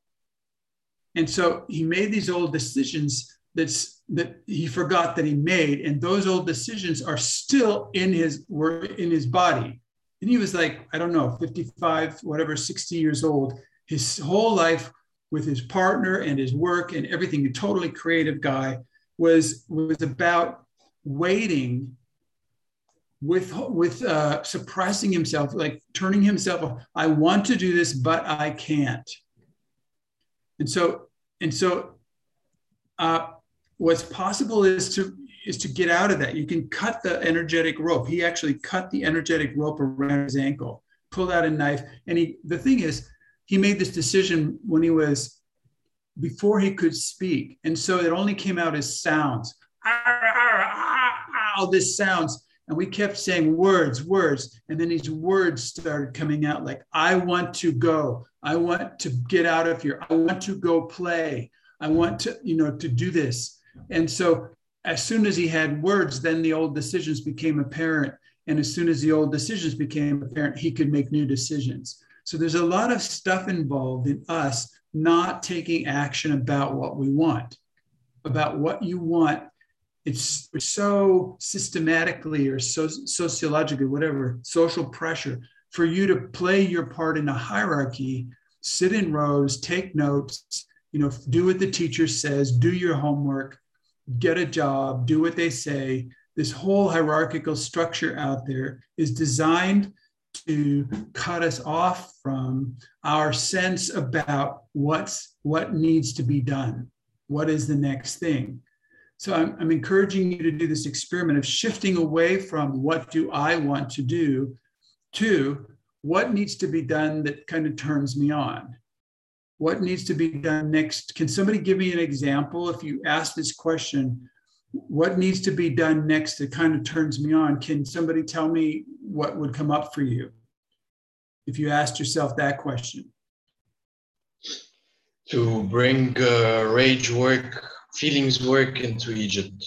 And so he made these old decisions that's that he forgot that he made. And those old decisions are still in his, were in his body. And he was like, I don't know, fifty-five, whatever, sixty years old, his whole life with his partner and his work and everything, a totally creative guy, was, was about waiting with, with uh, suppressing himself, like turning himself off. I want to do this, but I can't. And so, and so, uh, what's possible is to is to get out of that. You can cut the energetic rope. He actually cut the energetic rope around his ankle, pulled out a knife. And he, the thing is, he made this decision when he was, before he could speak. And so it only came out as sounds, all this sounds. And we kept saying words, words. And then these words started coming out like, I want to go. I want to get out of here. I want to go play. I want to, you know, to do this. And so as soon as he had words, then the old decisions became apparent. And as soon as the old decisions became apparent, he could make new decisions. So there's a lot of stuff involved in us not taking action about what we want, about what you want. It's so systematically or so sociologically, whatever, social pressure for you to play your part in a hierarchy, sit in rows, take notes, you know, do what the teacher says, do your homework, get a job, do what they say. This whole hierarchical structure out there is designed to cut us off from our sense about what's what needs to be done. What is the next thing? So I'm, I'm encouraging you to do this experiment of shifting away from what do I want to do to what needs to be done that kind of turns me on. What needs to be done next? Can somebody give me an example? If you ask this question, what needs to be done next that kind of turns me on? Can somebody tell me what would come up for you if you asked yourself that question? To bring uh, rage work, feelings work into Egypt.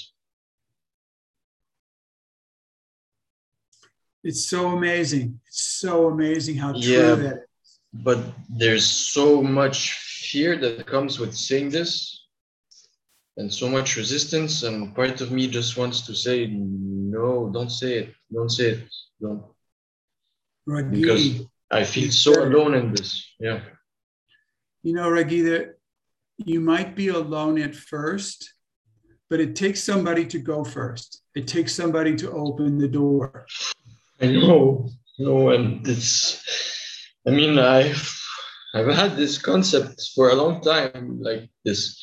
It's so amazing. It's so amazing how true yeah, that is. But there's so much fear that comes with saying this and so much resistance. And part of me just wants to say, no, don't say it. Don't say it. Don't. Raghi, because I feel so alone in this. Yeah. You know, Raghi, that you might be alone at first, but it takes somebody to go first. It takes somebody to open the door. I know, no, and it's, I mean, I've, I've had this concept for a long time, like this,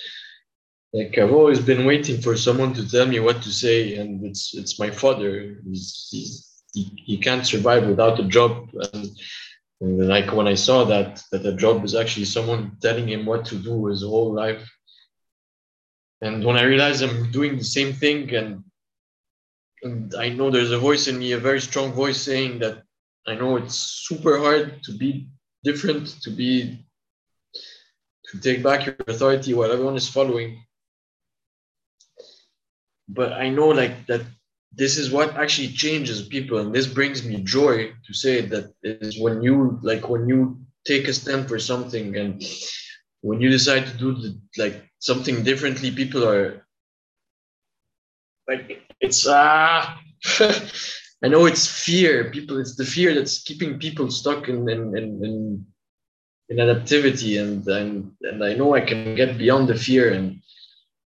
like I've always been waiting for someone to tell me what to say, and it's it's my father. He's, he's, he, he can't survive without a job. And, And like when I saw that, that a job is actually someone telling him what to do his whole life. And when I realized I'm doing the same thing, and, and I know there's a voice in me, a very strong voice saying that I know it's super hard to be different, to be, to take back your authority while everyone is following. But I know like that this is what actually changes people, and this brings me joy to say that is when you like when you take a stand for something, and when you decide to do the, like something differently, people are like it's ah I know it's fear, people it's the fear that's keeping people stuck in in in, in, in adaptivity, and, and and I know I can get beyond the fear, and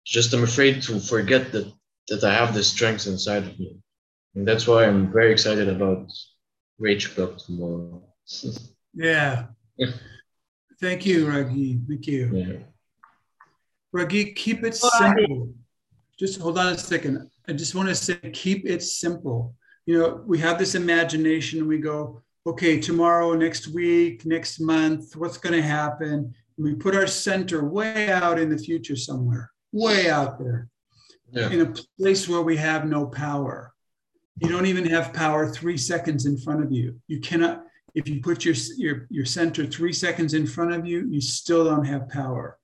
just I'm afraid to forget that that I have the strengths inside of me. And that's why I'm very excited about Rage Club tomorrow. Yeah. Thank you, Raghi. Thank you. Yeah. Raghi, keep it simple. Just hold on a second. I just want to say, keep it simple. You know, we have this imagination and we go, okay, tomorrow, next week, next month, what's going to happen? And we put our center way out in the future somewhere, way out there. Yeah. In a place where we have no power. You don't even have power three seconds in front of you. You cannot, if you put your, your, your center three seconds in front of you, you still don't have power.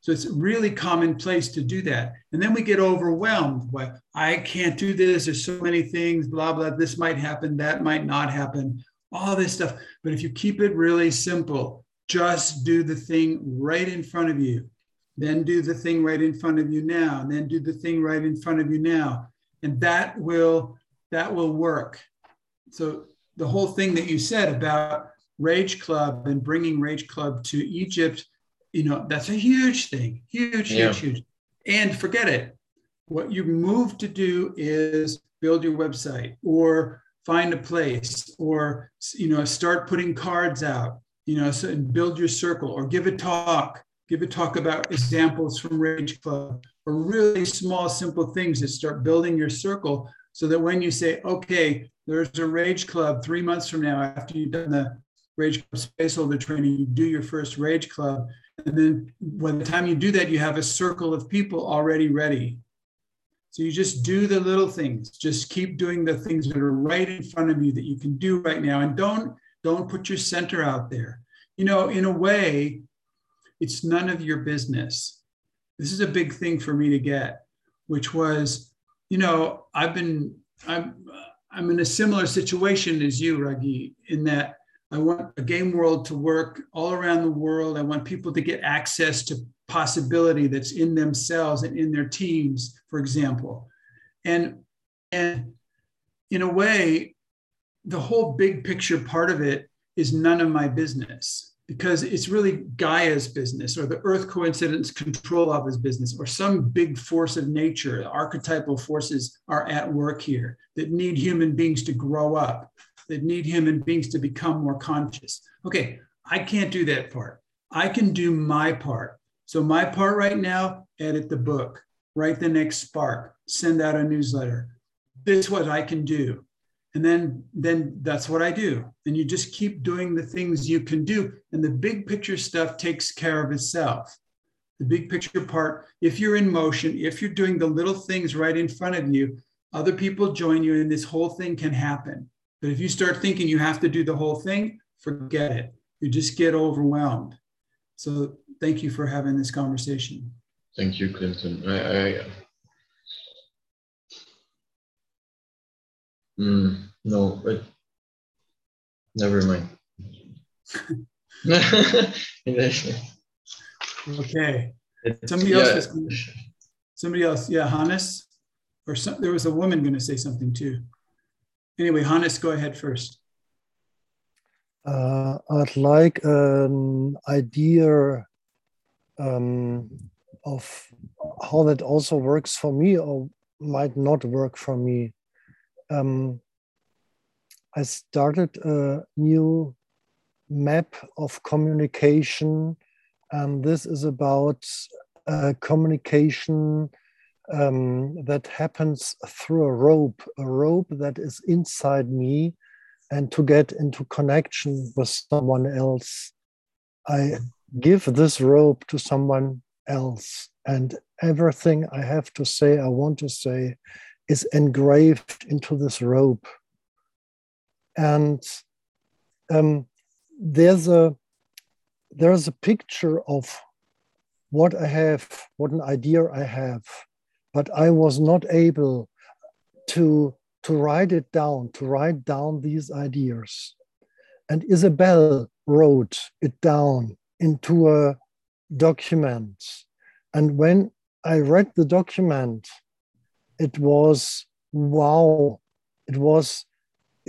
So it's really commonplace to do that. And then we get overwhelmed by, I can't do this. There's so many things, blah, blah. This might happen. That might not happen. All this stuff. But if you keep it really simple, just do the thing right in front of you. Then do the thing right in front of you now, and then do the thing right in front of you now. And that will, that will work. So the whole thing that you said about Rage Club and bringing Rage Club to Egypt, you know, that's a huge thing, huge, yeah. huge, huge. And forget it. What you move to do is build your website or find a place or, you know, start putting cards out, you know, so, and build your circle or give a talk. Give a talk about examples from Rage Club or really small, simple things that start building your circle so that when you say, okay, there's a Rage Club three months from now after you've done the Rage Club Spaceholder training, you do your first Rage Club. And then by the time you do that, you have a circle of people already ready. So you just do the little things. Just keep doing the things that are right in front of you that you can do right now. And don't, don't put your center out there. You know, in a way, it's none of your business. This is a big thing for me to get, which was, you know, I've been, I'm, I'm in a similar situation as you, Raghi, in that I want a game world to work all around the world. I want people to get access to possibility that's in themselves and in their teams, for example. And, and in a way, the whole big picture part of it is none of my business. Because it's really Gaia's business or the earth coincidence control of his business or some big force of nature. The archetypal forces are at work here that need human beings to grow up, that need human beings to become more conscious. Okay, I can't do that part. I can do my part. So my part right now, edit the book, write the next spark, send out a newsletter. This is what I can do. And then, then that's what I do. And you just keep doing the things you can do. And the big picture stuff takes care of itself. the big picture part, if you're in motion, if you're doing the little things right in front of you, other people join you and this whole thing can happen. But if you start thinking you have to do the whole thing, forget it. You just get overwhelmed. So thank you for having this conversation. Thank you, Clinton. I, I mm, no, but never mind. Okay. Somebody else yeah. was gonna, somebody else, yeah, Hannes. Or some, there was a woman going to say something too. Anyway, Hannes, go ahead first. Uh, I'd like an idea um, of how that also works for me or might not work for me. Um, I started a new map of communication, and this is about uh, communication um, that happens through a rope, a rope that is inside me, and to get into connection with someone else. I give this rope to someone else, and everything I have to say, I want to say, is engraved into this rope. And um, there's a there's a picture of what I have, what an idea I have, but I was not able to to write it down, to write down these ideas. And Isabel wrote it down into a document. And when I read the document, it was, wow, it was,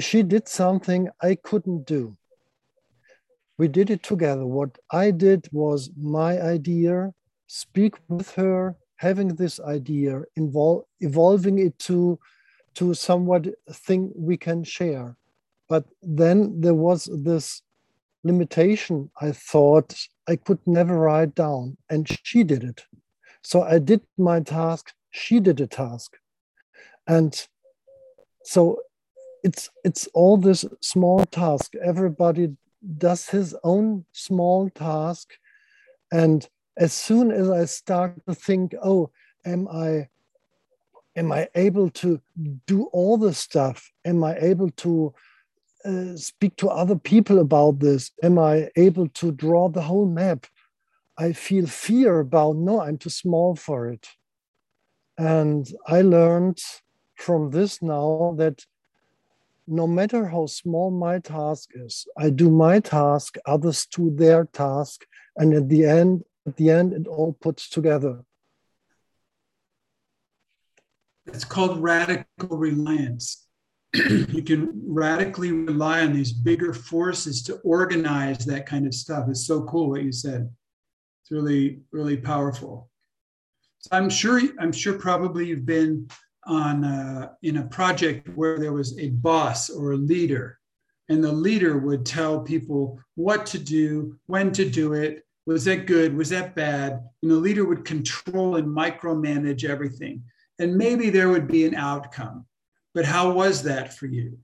she did something I couldn't do. We did it together. What I did was my idea, speak with her, having this idea, evol- evolving it to to somewhat thing we can share. But then there was this limitation I thought I could never write down, and she did it. So I did my task, she did a task. And so it's it's all this small task. Everybody does his own small task. And as soon as I start to think, oh, am I Am I able to do all this stuff? Am I able to uh, speak to other people about this? Am I able to draw the whole map? I feel fear about, no, I'm too small for it. And I learned from this now that no matter how small my task is, I do my task, others do their task, and at the end, at the end, it all puts together. It's called radical reliance. You can radically rely on these bigger forces to organize that kind of stuff. It's so cool what you said. It's really, really powerful. So I'm sure, I'm sure probably you've been on a, in a project where there was a boss or a leader, and the leader would tell people what to do, when to do it. Was that good? Was that bad? And the leader would control and micromanage everything. And maybe there would be an outcome, but how was that for you?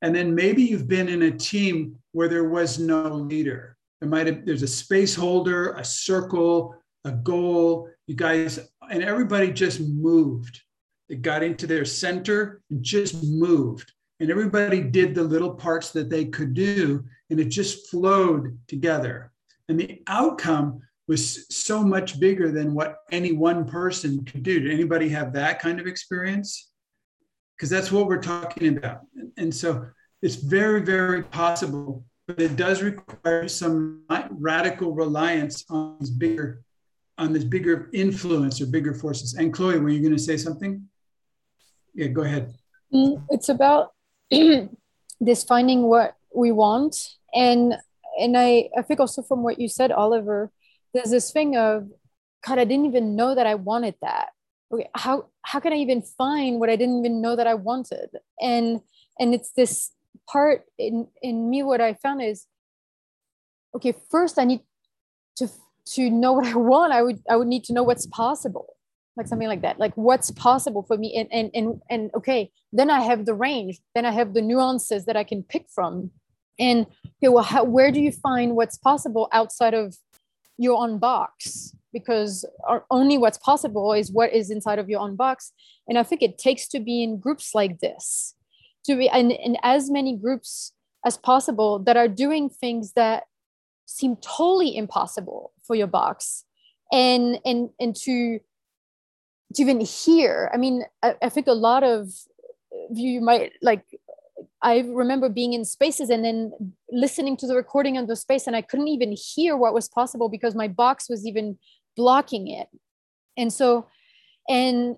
And then maybe you've been in a team where there was no leader. There might have, there's a space holder, a circle, a goal, you guys, and everybody just moved. They got into their center and just moved. And everybody did the little parts that they could do, and it just flowed together. And the outcome was so much bigger than what any one person could do. Did anybody have that kind of experience? Because that's what we're talking about. And so it's very, very possible, but it does require some radical reliance on these bigger, on this bigger influence or bigger forces. And Chloe, were you going to say something? Yeah, go ahead. It's about this finding what we want. And and I, I think also from what you said, Oliver, there's this thing of, God, I didn't even know that I wanted that. Okay, how how can I even find what I didn't even know that I wanted? And and it's this part in, in me, what I found is, okay, first I need to to know what I want. I would I would need to know what's possible, like something like that, like what's possible for me. And and and and okay, then I have the range, then I have the nuances that I can pick from. And okay, well, how, where do you find what's possible outside of your own box? because our, only what's possible is what is inside of your own box. And I think it takes to be in groups like this, to be in, in as many groups as possible that are doing things that seem totally impossible for your box, and and and to to even hear. I mean, I, I think a lot of you might like. I remember being in spaces and then listening to the recording of the space, and I couldn't even hear what was possible because my box was even blocking it. And so, and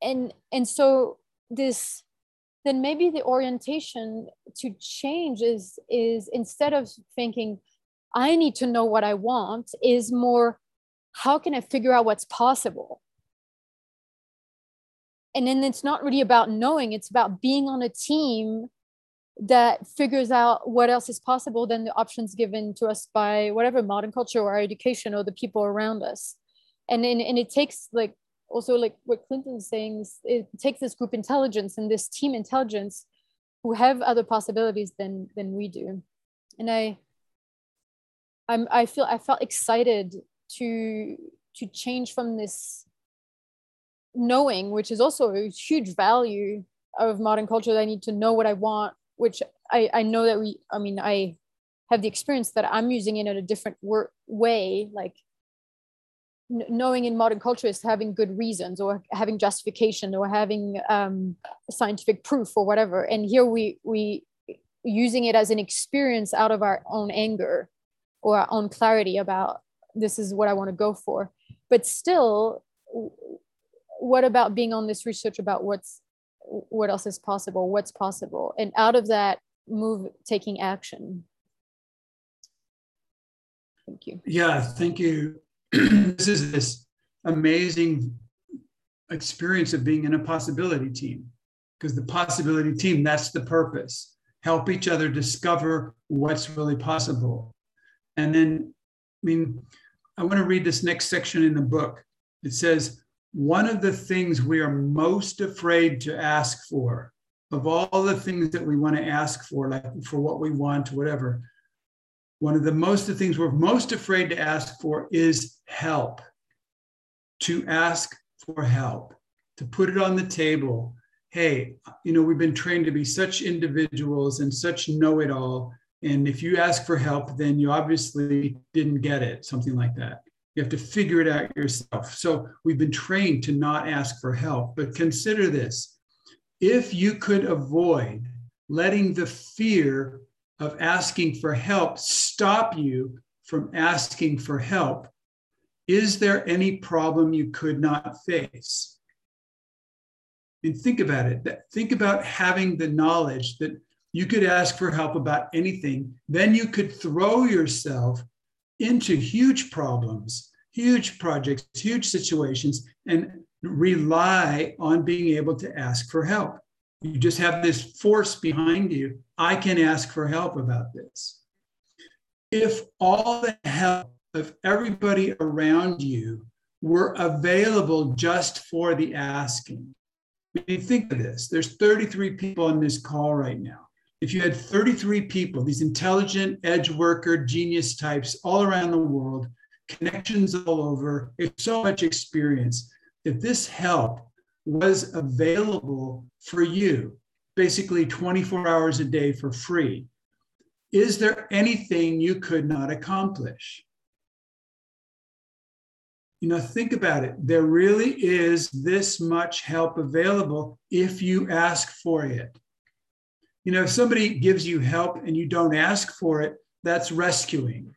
and and so this. Then maybe the orientation to change is is instead of thinking, I need to know what I want, is more, how can I figure out what's possible? And then it's not really about knowing, it's about being on a team that figures out what else is possible than the options given to us by whatever modern culture or our education or the people around us. And, and, and it takes like, also like what Clinton's saying, is it takes this group intelligence and this team intelligence who have other possibilities than, than we do. And I, I'm, I feel I felt excited to to change from this knowing, which is also a huge value of modern culture, that I need to know what I want, which I, I know that we, I mean, I have the experience that I'm using it in a different wor- way. Like n- knowing in modern culture is having good reasons or having justification or having um, scientific proof or whatever. And here we we using it as an experience out of our own anger or our own clarity about this is what I want to go for. But still, what about being on this research about what's, what else is possible, what's possible? And out of that move, taking action. Thank you. Yeah, thank you. This is this amazing experience of being in a possibility team, because the possibility team, that's the purpose, help each other discover what's really possible. And then, I mean, I want to read this next section in the book. It says, one of the things we are most afraid to ask for, of all the things that we want to ask for, like for what we want, whatever, one of the most the things we're most afraid to ask for is help. To ask for help, to put it on the table. Hey, you know, we've been trained to be such individuals and such know-it-all. And if you ask for help, then you obviously didn't get it, something like that. You have to figure it out yourself. So we've been trained to not ask for help, but consider this. If you could avoid letting the fear of asking for help stop you from asking for help, is there any problem you could not face? And think about it. Think about having the knowledge that you could ask for help about anything. Then you could throw yourself into huge problems, huge projects, huge situations, and rely on being able to ask for help. You just have this force behind you. I can ask for help about this. If all the help of everybody around you were available just for the asking. I mean, think of this. There's thirty-three people on this call right now. If you had thirty-three people, these intelligent edge worker genius types all around the world, connections all over, it's so much experience. If this help was available for you, basically twenty-four hours a day for free, is there anything you could not accomplish? You know, think about it. There really is this much help available if you ask for it. You know, if somebody gives you help and you don't ask for it, that's rescuing.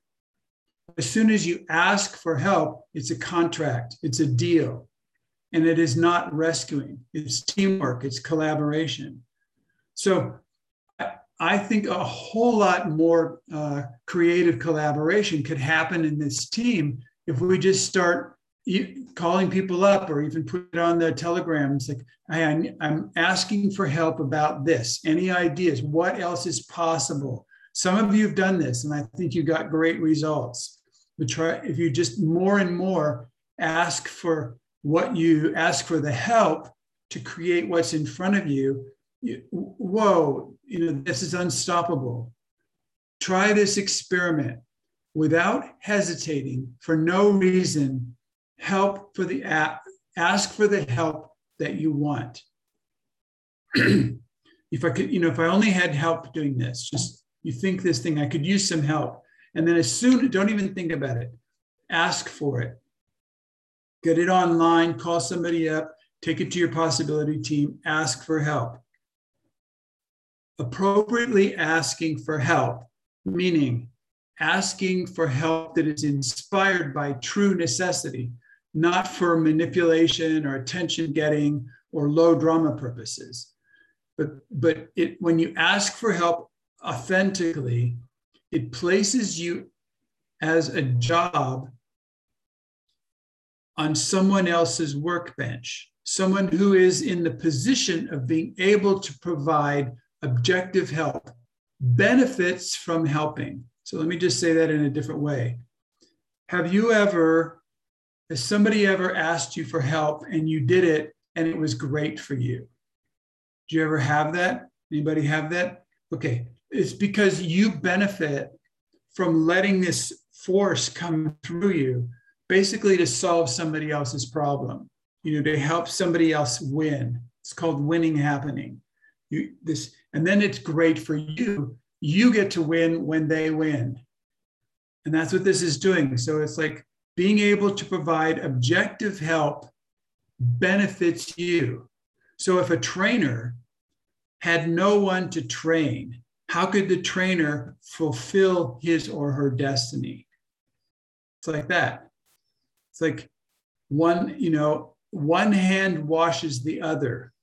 As soon as you ask for help, it's a contract, it's a deal, and it is not rescuing. It's teamwork, it's collaboration. So I think a whole lot more uh, creative collaboration could happen in this team if we just start calling people up, or even put it on the telegrams, like, hey, I'm asking for help about this. Any ideas? What else is possible? Some of you have done this, and I think you got great results. But try, if you just more and more ask for what you ask for the help to create what's in front of you, you whoa, you know, this is unstoppable. Try this experiment without hesitating for no reason. help for the app, ask for the help that you want. If I could, you know, if I only had help doing this, just you think this thing, I could use some help. And then as soon, don't even think about it. Ask for it. Get it online, call somebody up, take it to your possibility team, ask for help. Appropriately asking for help, meaning asking for help that is inspired by true necessity, not for manipulation or attention getting or low drama purposes. But, but it, when you ask for help authentically, it places you as a job on someone else's workbench, someone who is in the position of being able to provide objective help, benefits from helping. So let me just say that in a different way. Have you ever, has somebody ever asked you for help and you did it and it was great for you? Do you ever have that? Anybody have that? Okay, it's because you benefit from letting this force come through you, basically to solve somebody else's problem, you know, to help somebody else win. It's called winning happening. You, this, and then it's great for you. You get to win when they win. And that's what this is doing. So it's like being able to provide objective help benefits you. So if a trainer had no one to train, how could the trainer fulfill his or her destiny? It's like that. It's like one, you know, one hand washes the other.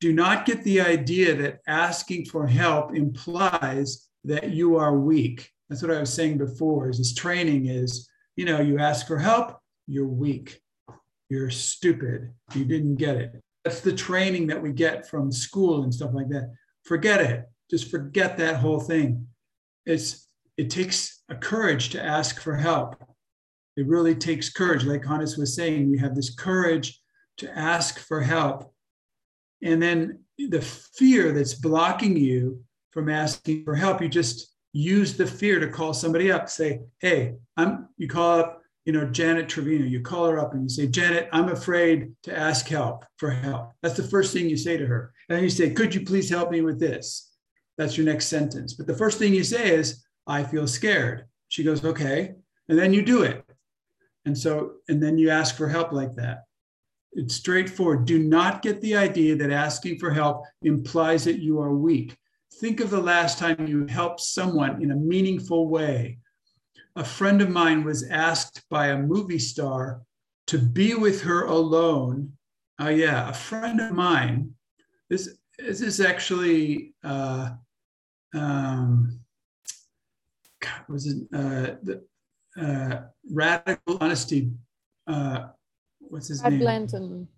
Do not get the idea that asking for help implies that you are weak. That's what I was saying before, is this training is, you know, you ask for help, you're weak, you're stupid, you didn't get it. That's the training that we get from school and stuff like that. Forget it. Just forget that whole thing. It's, it takes a courage to ask for help. It really takes courage. Like Hannes was saying, you have this courage to ask for help. And then the fear that's blocking you from asking for help, you just use the fear to call somebody up, say, hey, I'm, you call up, you know, Janet Trevino, you call her up and you say, Janet, I'm afraid to ask help for help. That's the first thing you say to her. And then you say, could you please help me with this? That's your next sentence. But the first thing you say is, I feel scared. She goes, okay. And then you do it. And so, and then you ask for help like that. It's straightforward. Do not get the idea that asking for help implies that you are weak. Think of the last time you helped someone in a meaningful way. A friend of mine was asked by a movie star to be with her alone. Oh yeah, a friend of mine. This, this is actually, uh, um, God, was it uh, the uh, Radical Honesty? Uh, What's his Brad name? Brad Blanton.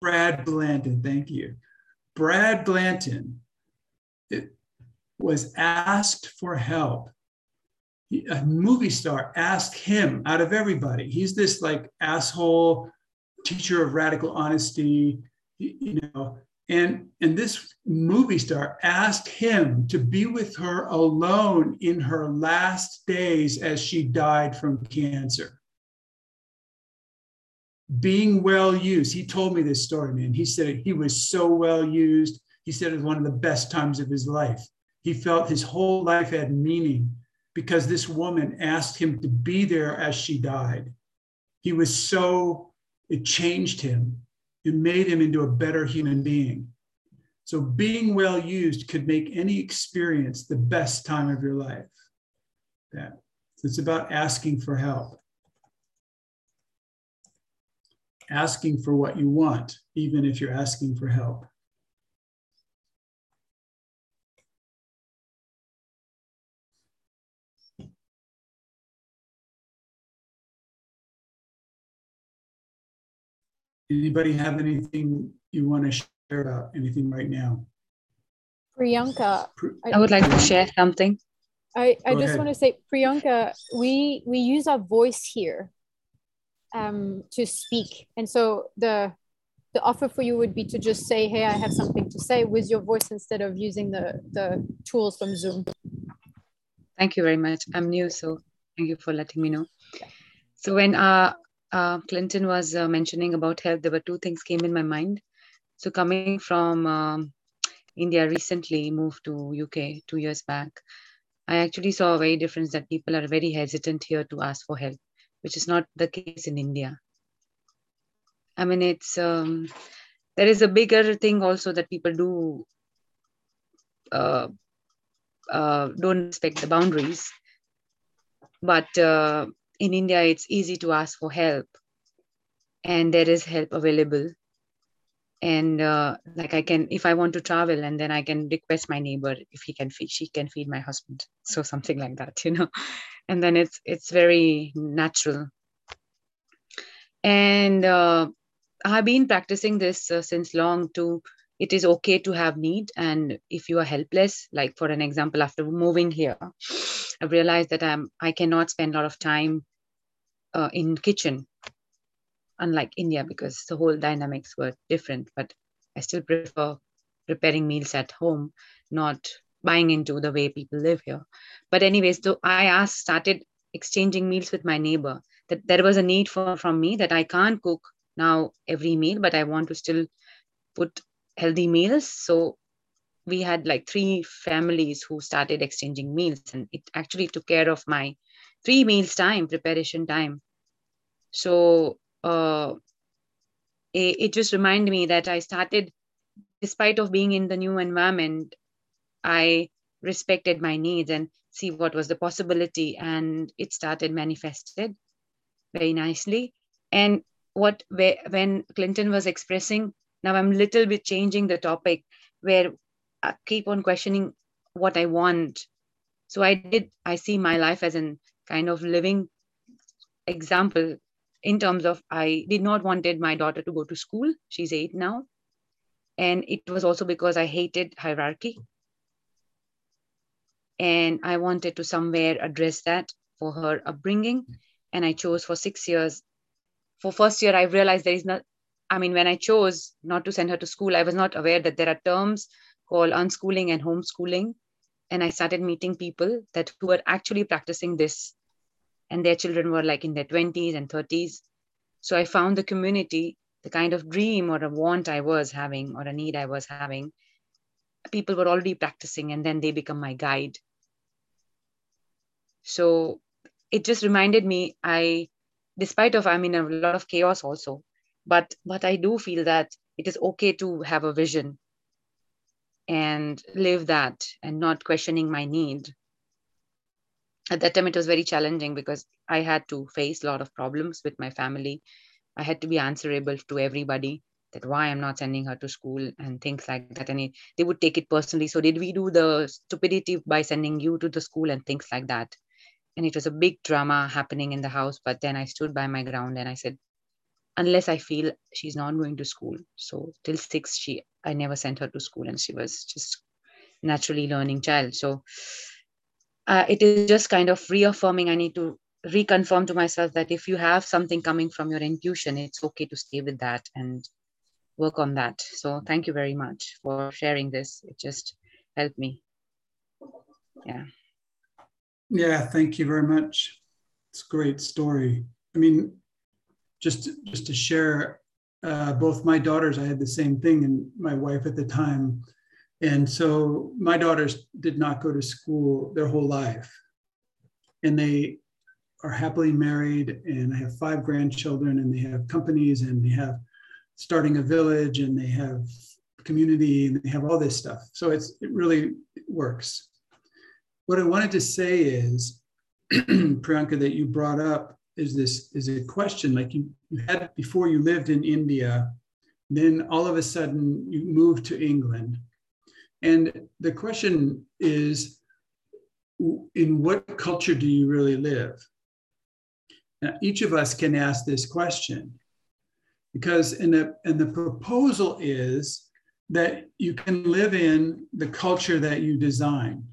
Brad Blanton, thank you. Brad Blanton it was asked for help. He, a movie star asked him out of everybody. He's this like asshole teacher of radical honesty, you know. And, and this movie star asked him to be with her alone in her last days as she died from cancer. Being well used. He told me this story, man. He said he was so well used. He said it was one of the best times of his life. He felt his whole life had meaning because this woman asked him to be there as she died. He was so, it changed him. It made him into a better human being. So being well used could make any experience the best time of your life. Yeah. So it's about asking for help. Asking for what you want, even if you're asking for help. Anybody have anything you want to share about anything right now? Priyanka. I, I would like to share something. I, I just ahead. want to say, Priyanka, we, we use our voice here. Um, to speak. And so the the offer for you would be to just say, hey, I have something to say with your voice instead of using the, the tools from Zoom. Thank you very much. I'm new, so thank you for letting me know. So when uh, uh, Clinton was uh, mentioning about health, there were two things came in my mind. So coming from um, India recently, moved to U K two years back, I actually saw a very difference that people are very hesitant here to ask for help, which is not the case in India. I mean, it's um, there is a bigger thing also that people do uh, uh, don't respect the boundaries. But uh, in India, it's easy to ask for help, and there is help available. And uh, like I can, if I want to travel, and then I can request my neighbor if he can feed, she can feed my husband. So something like that, you know. And then it's it's very natural. And uh, I've been practicing this uh, since long too. It is okay to have need. And if you are helpless, like for an example, after moving here, I've realized that I'm, I cannot spend a lot of time uh, in kitchen, unlike India, because the whole dynamics were different, but I still prefer preparing meals at home, not buying into the way people live here. But anyways, so I asked, started exchanging meals with my neighbor, that there was a need for from me that I can't cook now every meal, but I want to still put healthy meals. So we had like three families who started exchanging meals, and it actually took care of my three meals time, preparation time. So uh, it, it just reminded me that I started, despite of being in the new environment, I respected my needs and see what was the possibility, and it started manifested very nicely. And what where, when Clinton was expressing, now I'm a little bit changing the topic where I keep on questioning what I want. So I did, I see my life as a kind of living example in terms of I did not wanted my daughter to go to school. She's eight now. And it was also because I hated hierarchy. And I wanted to somewhere address that for her upbringing. And I chose for six years. For first year, I realized there is not, I mean, when I chose not to send her to school, I was not aware that there are terms called unschooling and homeschooling. And I started meeting people that who were actually practicing this. And their children were like in their twenties and thirties. So I found the community, the kind of dream or a want I was having or a need I was having. People were already practicing, and then they become my guide. So it just reminded me, I, despite of I'm in a lot of chaos also, but but I do feel that it is okay to have a vision and live that and not questioning my need. At that time, it was very challenging because I had to face a lot of problems with my family. I had to be answerable to everybody that why I'm not sending her to school and things like that. And it, they would take it personally. So did we do the stupidity by sending you to the school and things like that? And it was a big drama happening in the house. But then I stood by my ground and I said, unless I feel she's not going to school. So till six, she I never sent her to school, and she was just naturally learning child. So Uh, it is just kind of reaffirming. I need to reconfirm to myself that if you have something coming from your intuition, it's okay to stay with that and work on that. So thank you very much for sharing this. It just helped me. Yeah. Yeah, thank you very much. It's a great story. I mean, just, just to share, uh, both my daughters, I had the same thing, and my wife at the time. And so my daughters did not go to school their whole life. And they are happily married, and I have five grandchildren, and they have companies, and they have starting a village, and they have community, and they have all this stuff. So it's, it really works. What I wanted to say is, Priyanka, that you brought up is this is a question like you, you had before you lived in India, then all of a sudden you moved to England. And the question is, in what culture do you really live? Now, each of us can ask this question, because in the, and the proposal is that you can live in the culture that you design.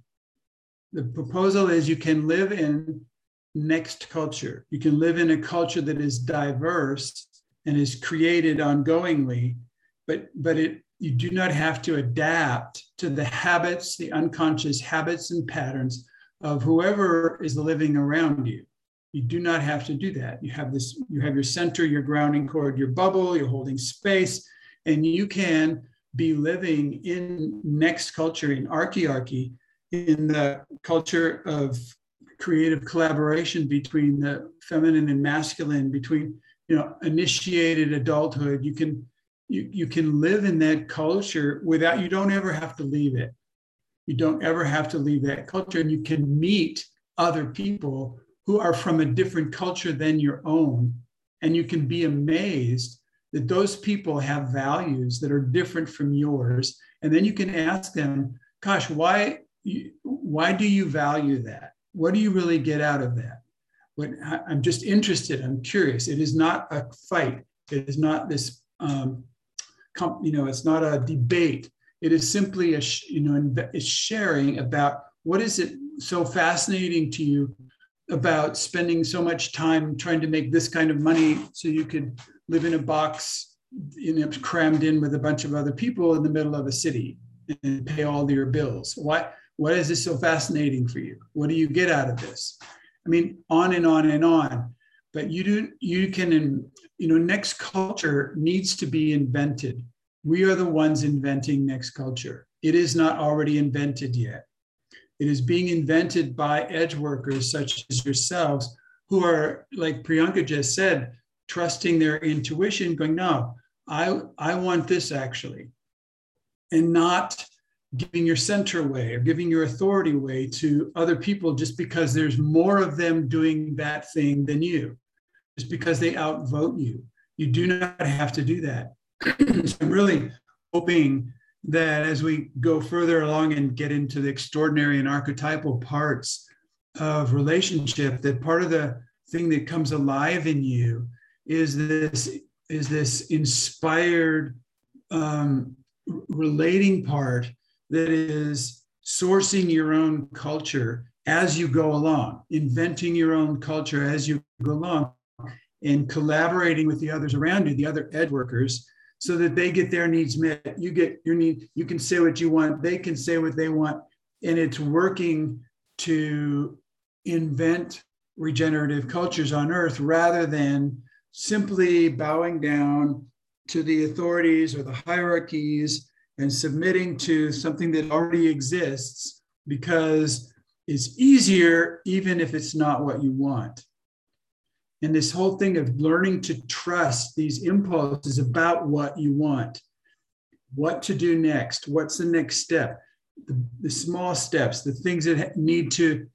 The proposal is you can live in next culture. You can live in a culture that is diverse and is created ongoingly, but, but it you do not have to adapt to the habits, the unconscious habits and patterns of whoever is living around you. You do not have to do that. You have this, you have your center, your grounding cord, your bubble, you're holding space, and you can be living in next culture, in archiarchy, in the culture of creative collaboration between the feminine and masculine, between, you know, initiated adulthood. You can you you can live in that culture without, you don't ever have to leave it. You don't ever have to leave that culture, and you can meet other people who are from a different culture than your own. And you can be amazed that those people have values that are different from yours. And then you can ask them, gosh, why, why do you value that? What do you really get out of that? What, I'm just interested, I'm curious. It is not a fight. It is not this, um, com- you know, it's not a debate. It is simply a, sh- you know, inv- sharing about what is it so fascinating to you about spending so much time trying to make this kind of money so you could live in a box, in a, crammed in with a bunch of other people in the middle of a city and pay all your bills. Why, what is this so fascinating for you? What do you get out of this? I mean, on and on and on. But you do, you can, you know, next culture needs to be invented. We are the ones inventing next culture. It is not already invented yet. It is being invented by edge workers such as yourselves, who are, like Priyanka just said, trusting their intuition, going, no, I, I want this actually, and not giving your center away or giving your authority away to other people just because there's more of them doing that thing than you, just because they outvote you. You do not have to do that. So I'm really hoping that as we go further along and get into the extraordinary and archetypal parts of relationship, that part of the thing that comes alive in you is this, is this inspired um, relating part that is sourcing your own culture as you go along, inventing your own culture as you go along, and collaborating with the others around you, the other edge workers, so that they get their needs met. You get your need, you can say what you want, they can say what they want, and it's working to invent regenerative cultures on Earth rather than simply bowing down to the authorities or the hierarchies and submitting to something that already exists because it's easier, even if it's not what you want. And this whole thing of learning to trust these impulses about what you want, what to do next, what's the next step, the, the small steps, the things that need to,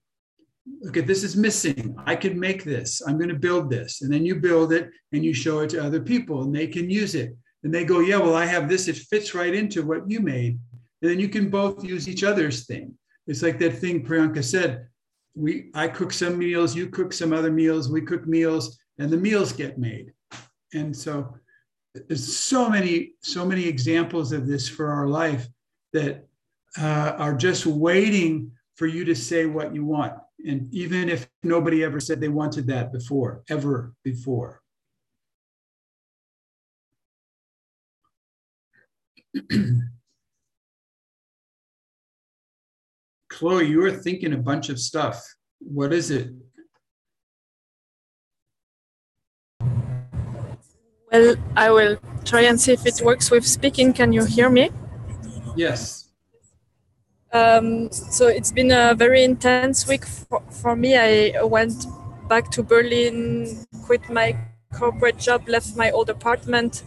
okay, this is missing. I can make this. I'm going to build this. And then you build it and you show it to other people and they can use it. And they go, yeah, well, I have this. It fits right into what you made. And then you can both use each other's thing. It's like that thing Priyanka said. We, I cook some meals, you cook some other meals, we cook meals, and the meals get made. And so there's so many, so many examples of this for our life that uh, are just waiting for you to say what you want. And even if nobody ever said they wanted that before, ever before. Chloe, you are thinking a bunch of stuff. What is it? Well, I will try and see if it works with speaking. Can you hear me? Yes. Um, so it's been a very intense week for, for me. I went back to Berlin, quit my corporate job, left my old apartment,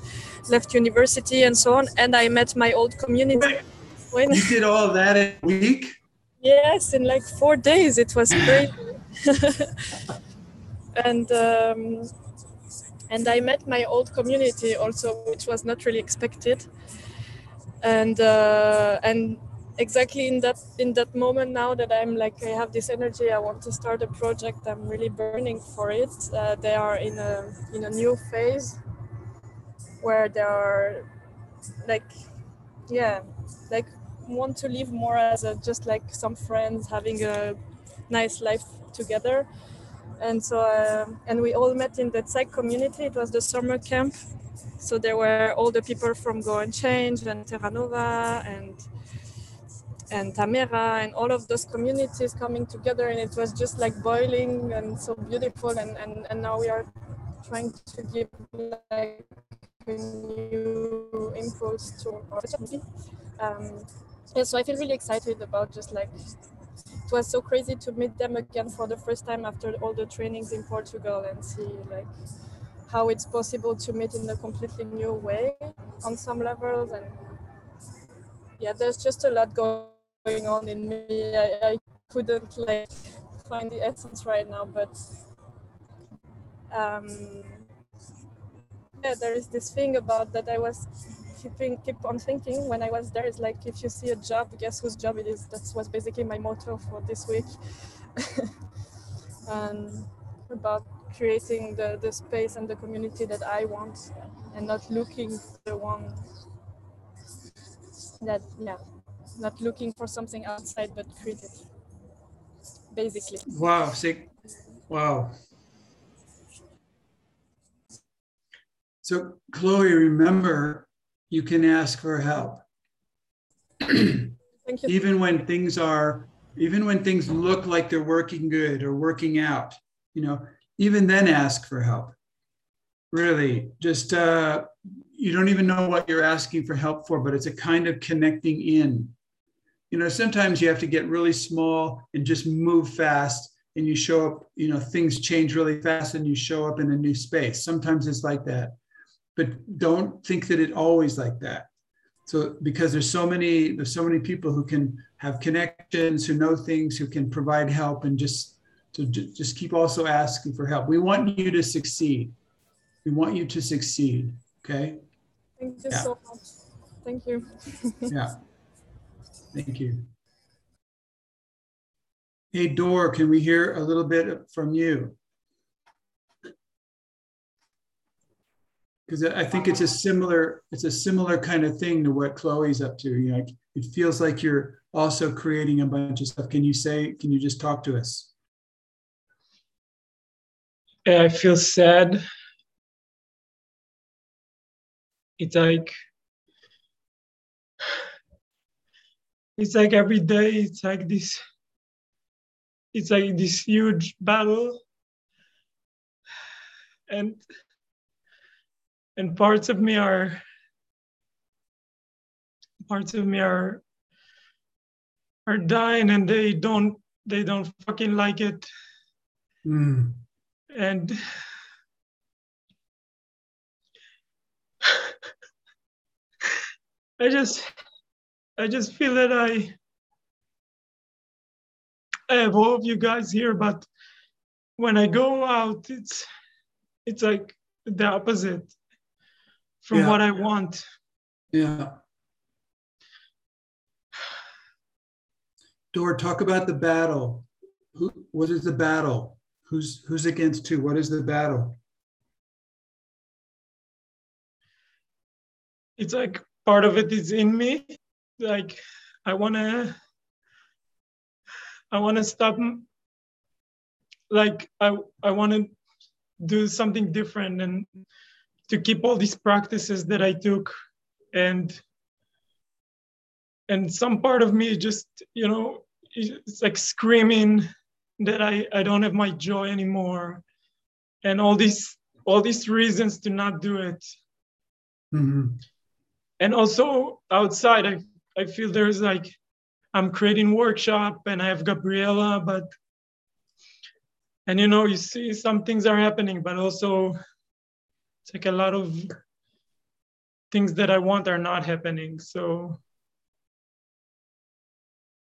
left university and so on. And I met my old community. When you did all that in a week? Yes, in like four days. It was crazy. and um, and I met my old community also, which was not really expected. And uh, and exactly in that in that moment now that I'm like, I have this energy, I want to start a project. I'm really burning for it. Uh, they are in a in a new phase where they are like, yeah, like. want to live more as a, just like some friends having a nice life together. And so uh, and we all met in the psych community. It was the summer camp, so there were all the people from Go and Change and Terra Nova and and Tamera and all of those communities coming together, and it was just like boiling and so beautiful, and, and, and now we are trying to give like a new impulse to our community. Um, yeah, so I feel really excited about just like, it was so crazy to meet them again for the first time after all the trainings in Portugal and see like how it's possible to meet in a completely new way on some levels. And yeah, there's just a lot going on in me. I, I couldn't like find the essence right now, but um, yeah, there is this thing about that I was keeping keep on thinking when I was there. It's like, if you see a job, guess whose job it is. That was basically my motto for this week. um, about creating the, the space and the community that I want, and not looking for the one that, yeah, not looking for something outside, but create it, basically. Wow, sick. Wow. So Chloe, remember, you can ask for help. Thank you. Even when things are, even when things look like they're working good or working out, you know, even then ask for help. Really, just, uh, you don't even know what you're asking for help for, but it's a kind of connecting in. You know, sometimes you have to get really small and just move fast, and you show up, you know, things change really fast and you show up in a new space. Sometimes it's like that, but don't think that it always like that. So, because there's so many, there's so many people who can have connections, who know things, who can provide help, and just to just keep also asking for help. We want you to succeed. We want you to succeed. Okay. Thank you yeah. so much. Thank you. yeah. Thank you. Hey, Dor, can we hear a little bit from you? Because I think it's a similar, it's a similar kind of thing to what Chloe's up to. You know, it feels like you're also creating a bunch of stuff. Can you say, can you just talk to us? I feel sad. It's like, it's like every day, it's like this, it's like this huge battle. And, and parts of me are, parts of me are, are dying, and they don't, they don't fucking like it. Mm. And I just, I just feel that I, I have all of you guys here, but when I go out, it's, it's like the opposite from yeah. what I want. Yeah. Dor, talk about the battle. Who? What is the battle? Who's who's against who? What is the battle? It's like part of it is in me. Like I wanna, I wanna stop. Like I I wanna do something different, and to keep all these practices that I took, and and some part of me just, you know, it's like screaming that I, I don't have my joy anymore, and all these all these reasons to not do it. Mm-hmm. And also outside, I, I feel there's like, I'm creating workshop and I have Gabriela, but, and you know, you see some things are happening, but also it's like a lot of things that I want are not happening. So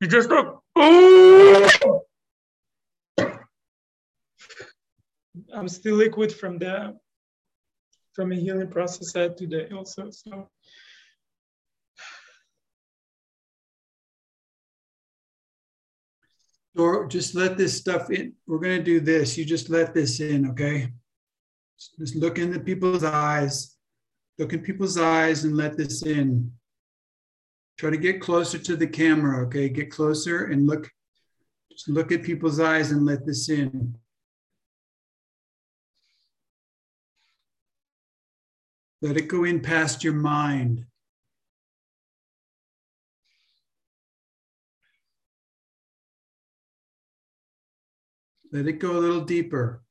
you just go, oh! I'm still liquid from the from a healing process I had today also. So Dor, just let this stuff in. We're going to do this. You just let this in, okay? Just look into people's eyes. Look in people's eyes and let this in. Try to get closer to the camera, okay? Get closer and look. Just look at people's eyes and let this in. Let it go in past your mind. Let it go a little deeper.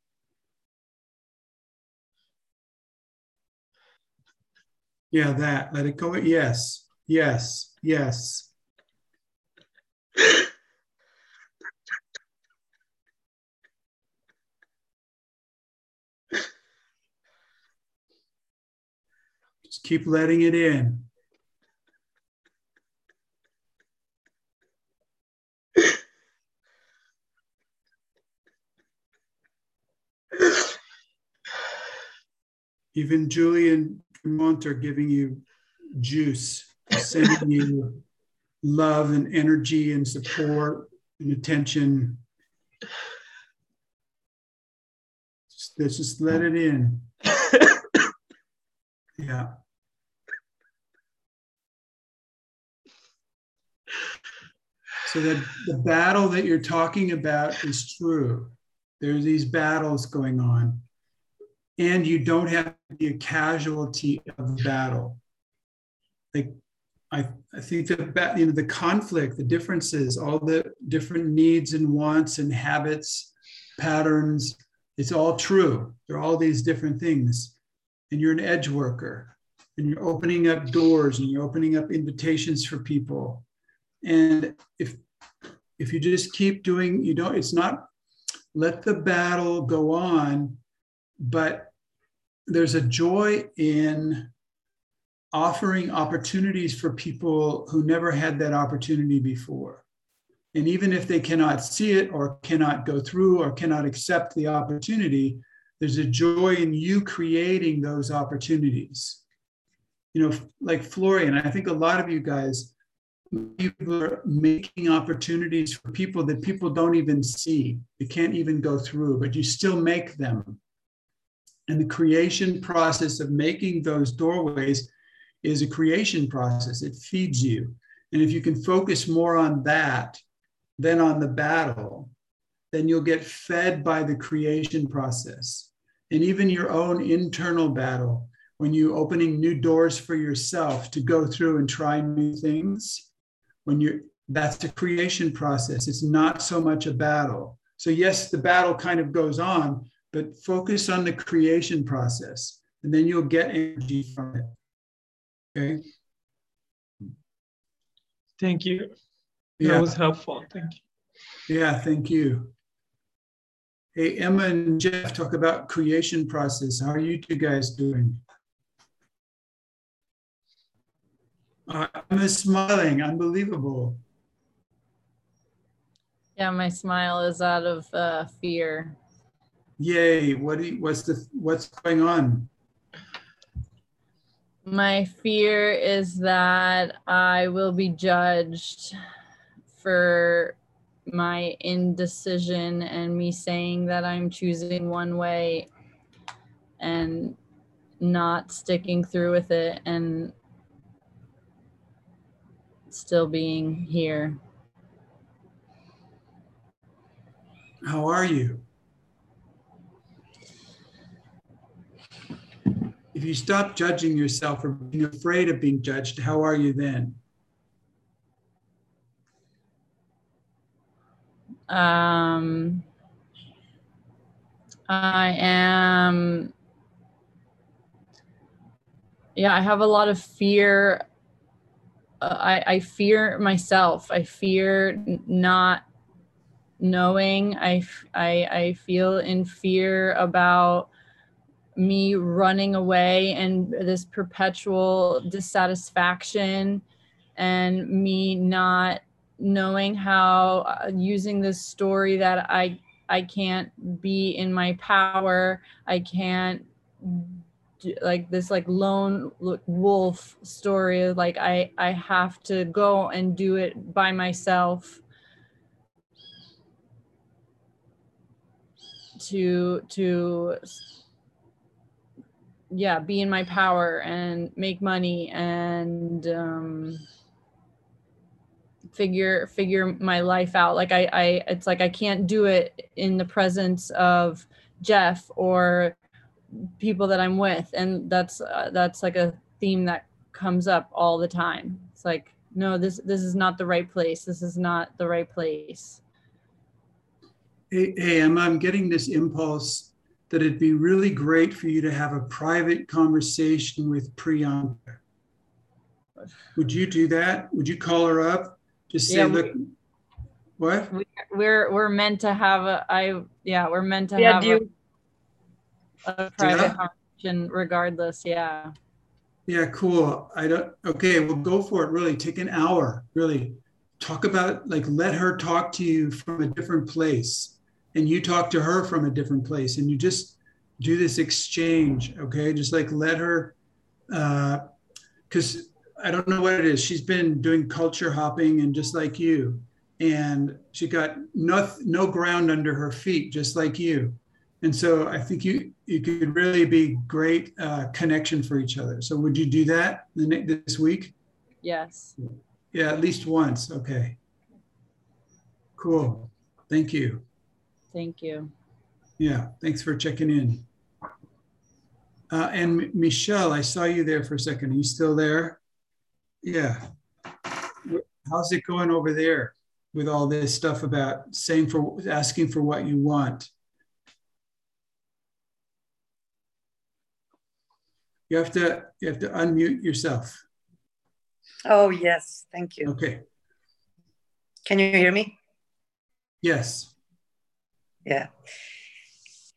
Yeah, that. Let it go. Yes, yes, yes. Just keep letting it in. Even Julian Dumont are giving you juice, sending you love and energy and support and attention. Just, just let it in. Yeah. So that the battle that you're talking about is true. There are these battles going on. And you don't have to be a casualty of the battle. Like, I, I think that, you know, the conflict, the differences, all the different needs and wants and habits, patterns, it's all true. There are all these different things. And you're an edge worker. And you're opening up doors and you're opening up invitations for people. And if, if you just keep doing, you don't, it's not, let the battle go on. But there's a joy in offering opportunities for people who never had that opportunity before. And even if they cannot see it or cannot go through or cannot accept the opportunity, there's a joy in you creating those opportunities. You know, like Florian, I think a lot of you guys, people are making opportunities for people that people don't even see. They can't even go through, but you still make them. And the creation process of making those doorways is a creation process. It feeds you. And if you can focus more on that than on the battle, then you'll get fed by the creation process. And even your own internal battle, when you're opening new doors for yourself to go through and try new things, when you're, that's the creation process. It's not so much a battle. So yes, the battle kind of goes on, but focus on the creation process, and then you'll get energy from it. Okay. Thank you. Yeah. That was helpful. Thank you. Yeah, thank you. Hey, Emma and Jeff, talk about creation process. How are you two guys doing? Uh, Emma's smiling. Unbelievable. Yeah, my smile is out of uh, fear. Yay, what do you, what's the what's going on? My fear is that I will be judged for my indecision and me saying that I'm choosing one way and not sticking through with it and still being here. How are you? If you stop judging yourself or being afraid of being judged, how are you then? Um, I am, yeah, I have a lot of fear. Uh, I, I fear myself. I fear not knowing. I, I, I feel in fear about me running away and this perpetual dissatisfaction and me not knowing how uh, using this story that I I can't be in my power. I can't do, like this like lone wolf story. Like I, I have to go and do it by myself to to yeah, be in my power and make money and um, figure figure my life out. Like I, I, it's like I can't do it in the presence of Jeff or people that I'm with, and that's uh, that's like a theme that comes up all the time. It's like, no, this this is not the right place. This is not the right place. Hey, hey, Emma, I'm getting this impulse that it'd be really great for you to have a private conversation with Priyanka. Would you do that? Would you call her up? Just say, yeah, look, we, what? We, we're we're meant to have a, I yeah, we're meant to yeah, have a, a private yeah. conversation regardless, yeah. Yeah, cool. I don't, okay, well, go for it, really. Take an hour, really. Talk about, like, let her talk to you from a different place. And you talk to her from a different place, and you just do this exchange, okay? Just like let her, because uh, I don't know what it is. She's been doing culture hopping, and just like you, and she got no, no ground under her feet, just like you. And so I think you you could really be great uh, connection for each other. So would you do that this week? Yes. Yeah, at least once. Okay. Cool. Thank you. Thank you. Yeah, thanks for checking in. Uh, and M- Michelle, I saw you there for a second. Are you still there? Yeah. How's it going over there with all this stuff about saying for asking for what you want? You have to you have to unmute yourself. Oh yes, thank you. Okay. Can you hear me? Yes. Yeah,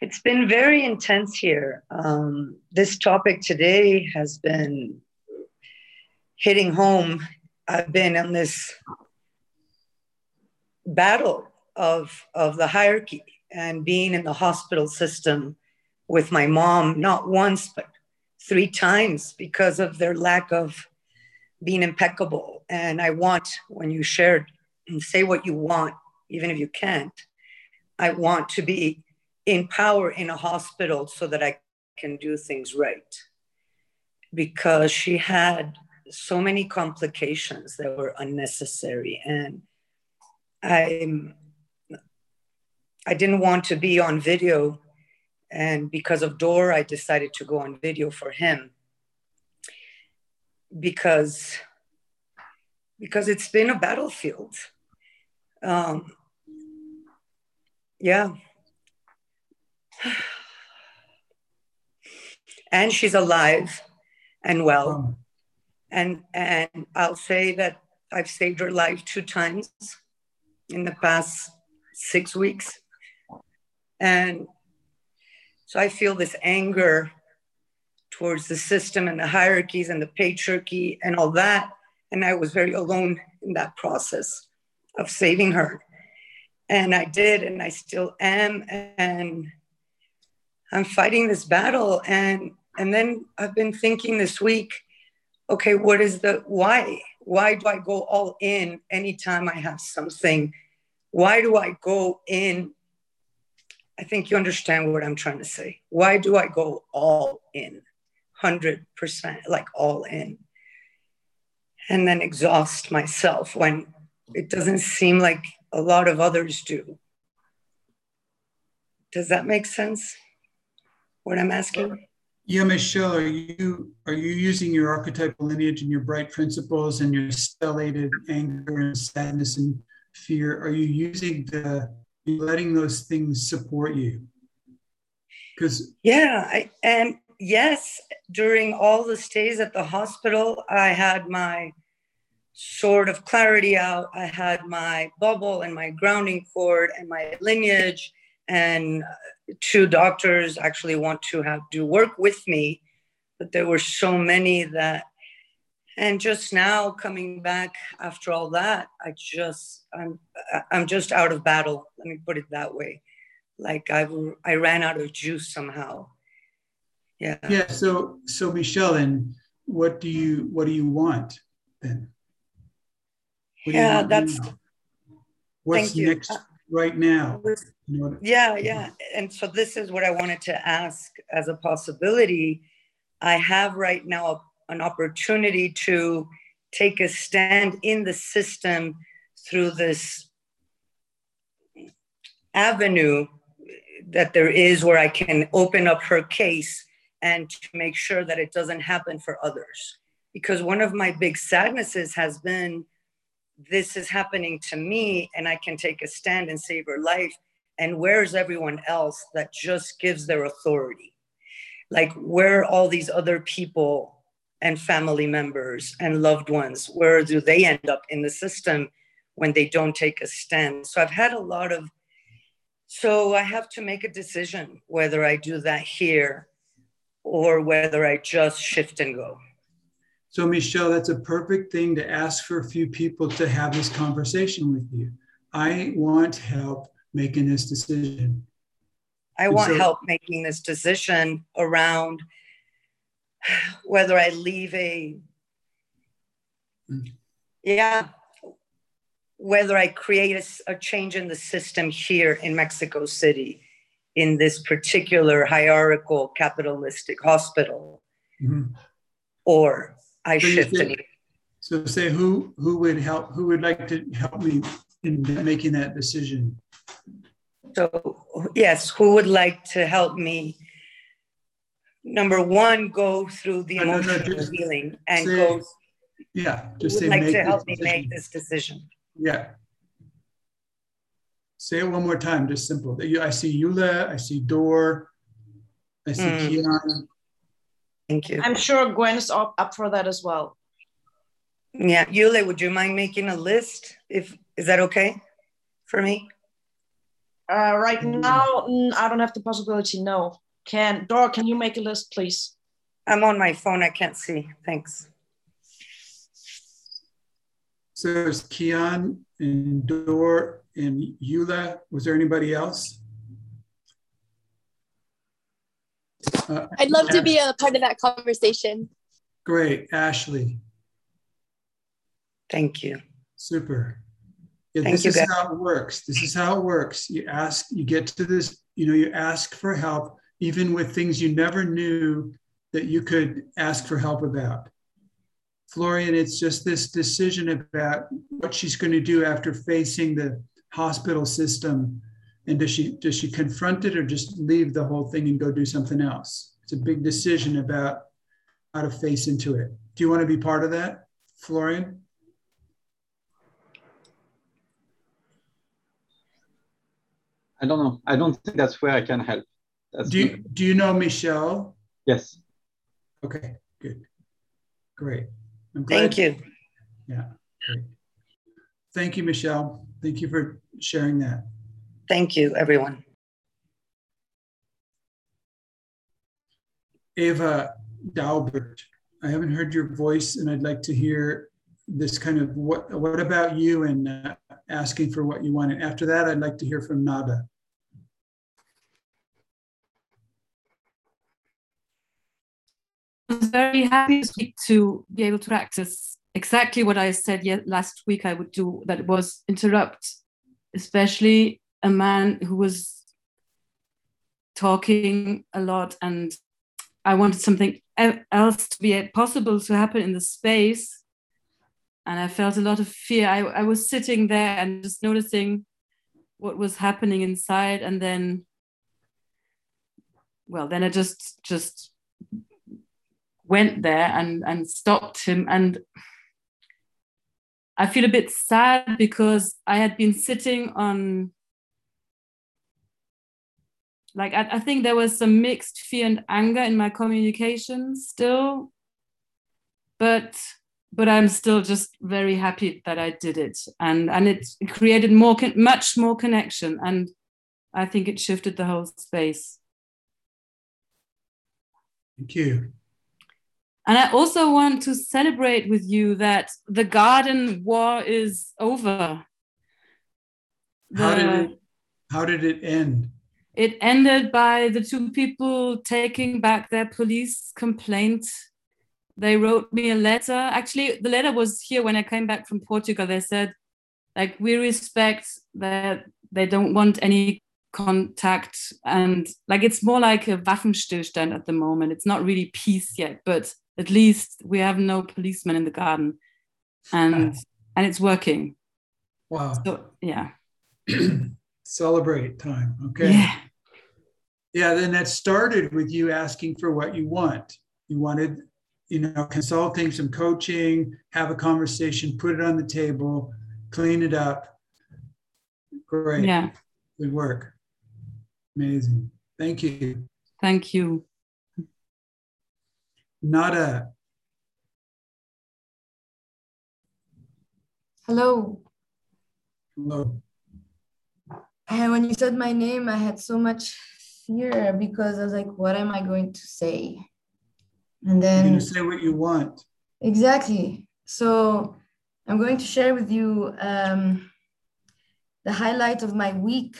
it's been very intense here. Um, this topic today has been hitting home. I've been on this battle of, of the hierarchy and being in the hospital system with my mom, not once, but three times because of their lack of being impeccable. And I want, when you shared and say what you want, even if you can't, I want to be in power in a hospital so that I can do things right. Because she had so many complications that were unnecessary. And I'm, I didn't want to be on video. And because of Dor, I decided to go on video for him. Because, because it's been a battlefield. Um, Yeah. And she's alive and well. And and I'll say that I've saved her life two times in the past six weeks. And so I feel this anger towards the system and the hierarchies and the patriarchy and all that. And I was very alone in that process of saving her. And I did, and I still am, and I'm fighting this battle. And and then I've been thinking this week, okay, what is the why? Why do I go all in anytime I have something? Why do I go in? I think you understand what I'm trying to say. Why do I go all in, one hundred percent, like all in, and then exhaust myself when it doesn't seem like a lot of others do. Does that make sense, what I'm asking? Yeah, Michelle, are you are you using your archetypal lineage and your bright principles and your stellated anger and sadness and fear? Are you using the letting those things support you? Because yeah, I, and yes, during all the stays at the hospital, I had my sort of clarity out. I had my bubble and my grounding cord and my lineage, and two doctors actually want to have do work with me, but there were so many that, and just now coming back after all that, I just, I'm, I'm just out of battle. Let me put it that way. Like I, I ran out of juice somehow. Yeah. Yeah. So, so Michelle, then what do you, what do you want then? Yeah, that's what's next right now. Yeah, yeah. And so this is what I wanted to ask as a possibility. I have right now an opportunity to take a stand in the system through this avenue that there is where I can open up her case and to make sure that it doesn't happen for others. Because one of my big sadnesses has been this is happening to me, and I can take a stand and save her life. And where's everyone else that just gives their authority? Like, where are all these other people and family members and loved ones? Where do they end up in the system when they don't take a stand? So I've had a lot of, so I have to make a decision whether I do that here or whether I just shift and go. So Michelle, that's a perfect thing to ask for a few people to have this conversation with you. I want help making this decision. I want so, help making this decision around whether I leave a, yeah, whether I create a, a change in the system here in Mexico City, in this particular hierarchical capitalistic hospital, mm-hmm. or I so shift. Say, so say who who would help, who would like to help me in making that decision? So yes, who would like to help me? Number one, go through the emotional no, no, no, healing and say, go. Yeah, just who would say, like to help me decision. Make this decision. Yeah. Say it one more time, just simple. I see Yula, I see Dor, I see mm. Kian. Thank you. I'm sure Gwen's up, up for that as well. Yeah, Yula, would you mind making a list? If is that okay for me? Uh, right now, I don't have the possibility, no. Can Dor, can you make a list, please? I'm on my phone, I can't see, thanks. So there's Kian and Dor and Yula. Was there anybody else? Uh, I'd love Ashley. to be a part of that conversation. Great, Ashley. Thank you. Super. Yeah, Thank this you, is guys. how it works. This is how it works. You ask, you get to this, you know, you ask for help, even with things you never knew that you could ask for help about. Florian, it's just this decision about what she's going to do after facing the hospital system. And does she does she confront it or just leave the whole thing and go do something else? It's a big decision about how to face into it. Do you want to be part of that, Florian? I don't know. I don't think that's where I can help. That's do you, do you know Michelle? Yes. Okay, good. Great. I'm glad. Thank you. Yeah. Great. Thank you, Michelle. Thank you for sharing that. Thank you, everyone. Eva Daubert, I haven't heard your voice and I'd like to hear this kind of what, what about you and uh, asking for what you want. And after that, I'd like to hear from Nada. I was very happy this week to be able to practice exactly what I said yet last week I would do, that was interrupt, especially a man who was talking a lot, and I wanted something else to be possible to happen in the space. And I felt a lot of fear. I, I was sitting there and just noticing what was happening inside. And then, well, then I just just went there and, and stopped him. And I feel a bit sad because I had been sitting on, like, I, I think there was some mixed fear and anger in my communication still. But... But I'm still just very happy that I did it, and and it created more, much more connection, and I think it shifted the whole space. Thank you. And I also want to celebrate with you that the garden war is over. The, how did it, how did it end? It ended by the two people taking back their police complaint. They wrote me a letter. Actually, the letter was here when I came back from Portugal. They said, like, we respect that they don't want any contact. And, like, it's more like a Waffenstillstand at the moment. It's not really peace yet, but at least we have no policemen in the garden. And wow. and it's working. Wow. So, yeah. Celebrate time, okay? Yeah. Yeah, then that started with you asking for what you want. You wanted... you know, consulting, some coaching, have a conversation, put it on the table, clean it up. Great. Yeah. Good work. Amazing. Thank you. Thank you. Nada. Hello. Hello. And when you said my name, I had so much fear because I was like, what am I going to say? And then- You're going to say what you want. Exactly. So I'm going to share with you um, the highlight of my week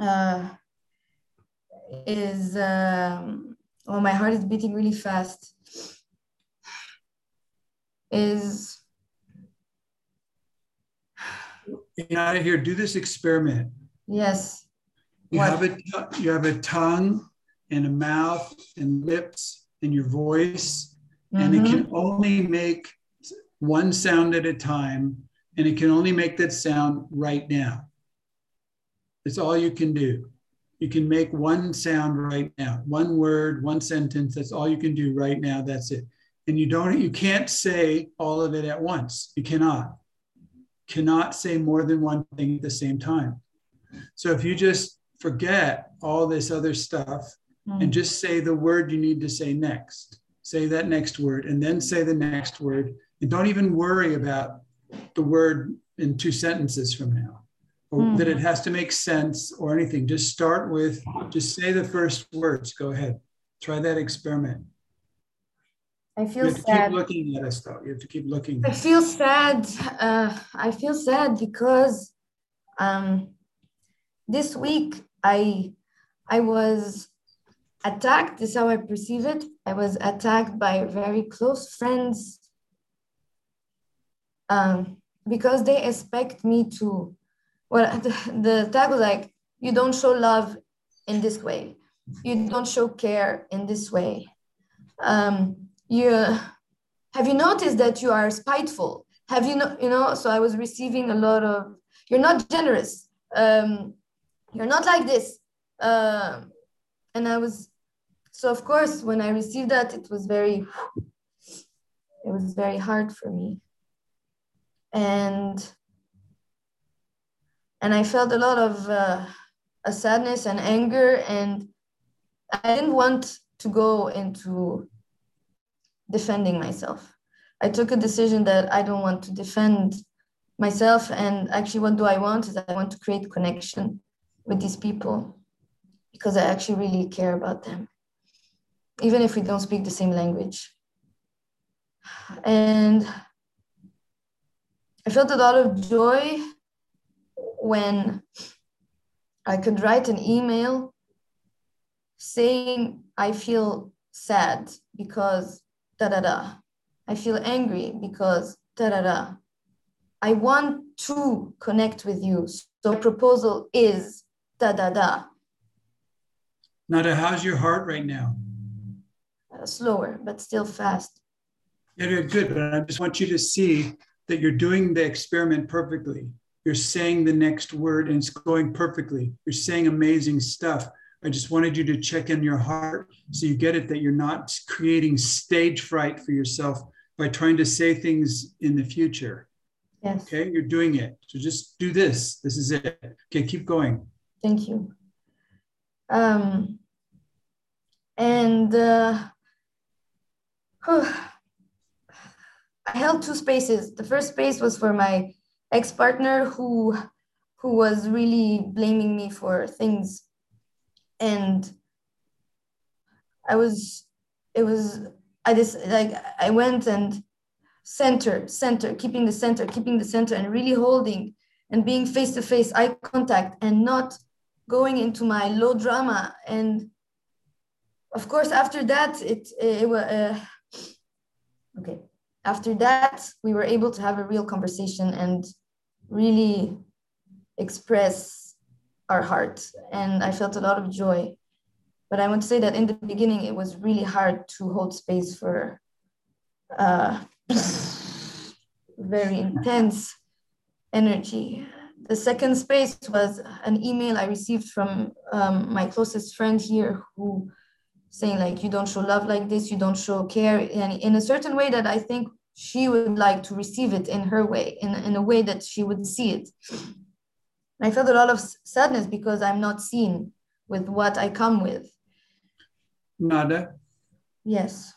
uh, is, um, oh, my heart is beating really fast, is, out of here, do this experiment. Yes. You what? have a you have a tongue and a mouth and lips and your voice, mm-hmm. and it can only make one sound at a time, and it can only make that sound right now. It's all you can do. You can make one sound right now, one word, one sentence. That's all you can do right now. That's it. And you don't you can't say all of it at once. You cannot. cannot say more than one thing at the same time. So if you just forget all this other stuff mm. and just say the word you need to say next, say that next word and then say the next word, and don't even worry about the word in two sentences from now, or mm. that it has to make sense or anything. Just start with, just say the first words. Go ahead, try that experiment. I feel you have sad. To keep looking at us, though. You have to keep looking. I feel sad. Uh, I feel sad because um, this week I I was attacked. This is how I perceive it. I was attacked by very close friends um, because they expect me to. Well, the, the attack was like, you don't show love in this way. You don't show care in this way. Um, You, have you noticed that you are spiteful? Have you, no, you know, so I was receiving a lot of, you're not generous. Um, you're not like this. Uh, and I was, so of course, when I received that, it was very, it was very hard for me. And, and I felt a lot of uh, a sadness and anger, and I didn't want to go into defending myself. I took a decision that I don't want to defend myself, and actually what do I want is I want to create connection with these people because I actually really care about them, even if we don't speak the same language. And I felt a lot of joy when I could write an email saying I feel sad because da da da. I feel angry because da da da. I want to connect with you. So proposal is da da da. Nada, how's your heart right now? Uh, slower, but still fast. Yeah, good, but I just want you to see that you're doing the experiment perfectly. You're saying the next word and it's going perfectly. You're saying amazing stuff. I just wanted you to check in your heart so you get it that you're not creating stage fright for yourself by trying to say things in the future. Yes. Okay, you're doing it. So just do this. This is it. Okay, keep going. Thank you. Um, and uh, I held two spaces. The first space was for my ex-partner who, who was really blaming me for things. And I was, it was, I just like, I went and center, center, keeping the center, keeping the center and really holding and being face to face, eye contact and not going into my low drama. And of course, after that, it, it, it uh, okay. After that, we were able to have a real conversation and really express our heart, and I felt a lot of joy. But I want to say that in the beginning, it was really hard to hold space for uh, very intense energy. The second space was an email I received from um, my closest friend here, who saying like, you don't show love like this, you don't show care, and in a certain way that I think she would like to receive it in her way, in, in a way that she would see it. I felt a lot of sadness because I'm not seen. with what I come with. Nada? Yes.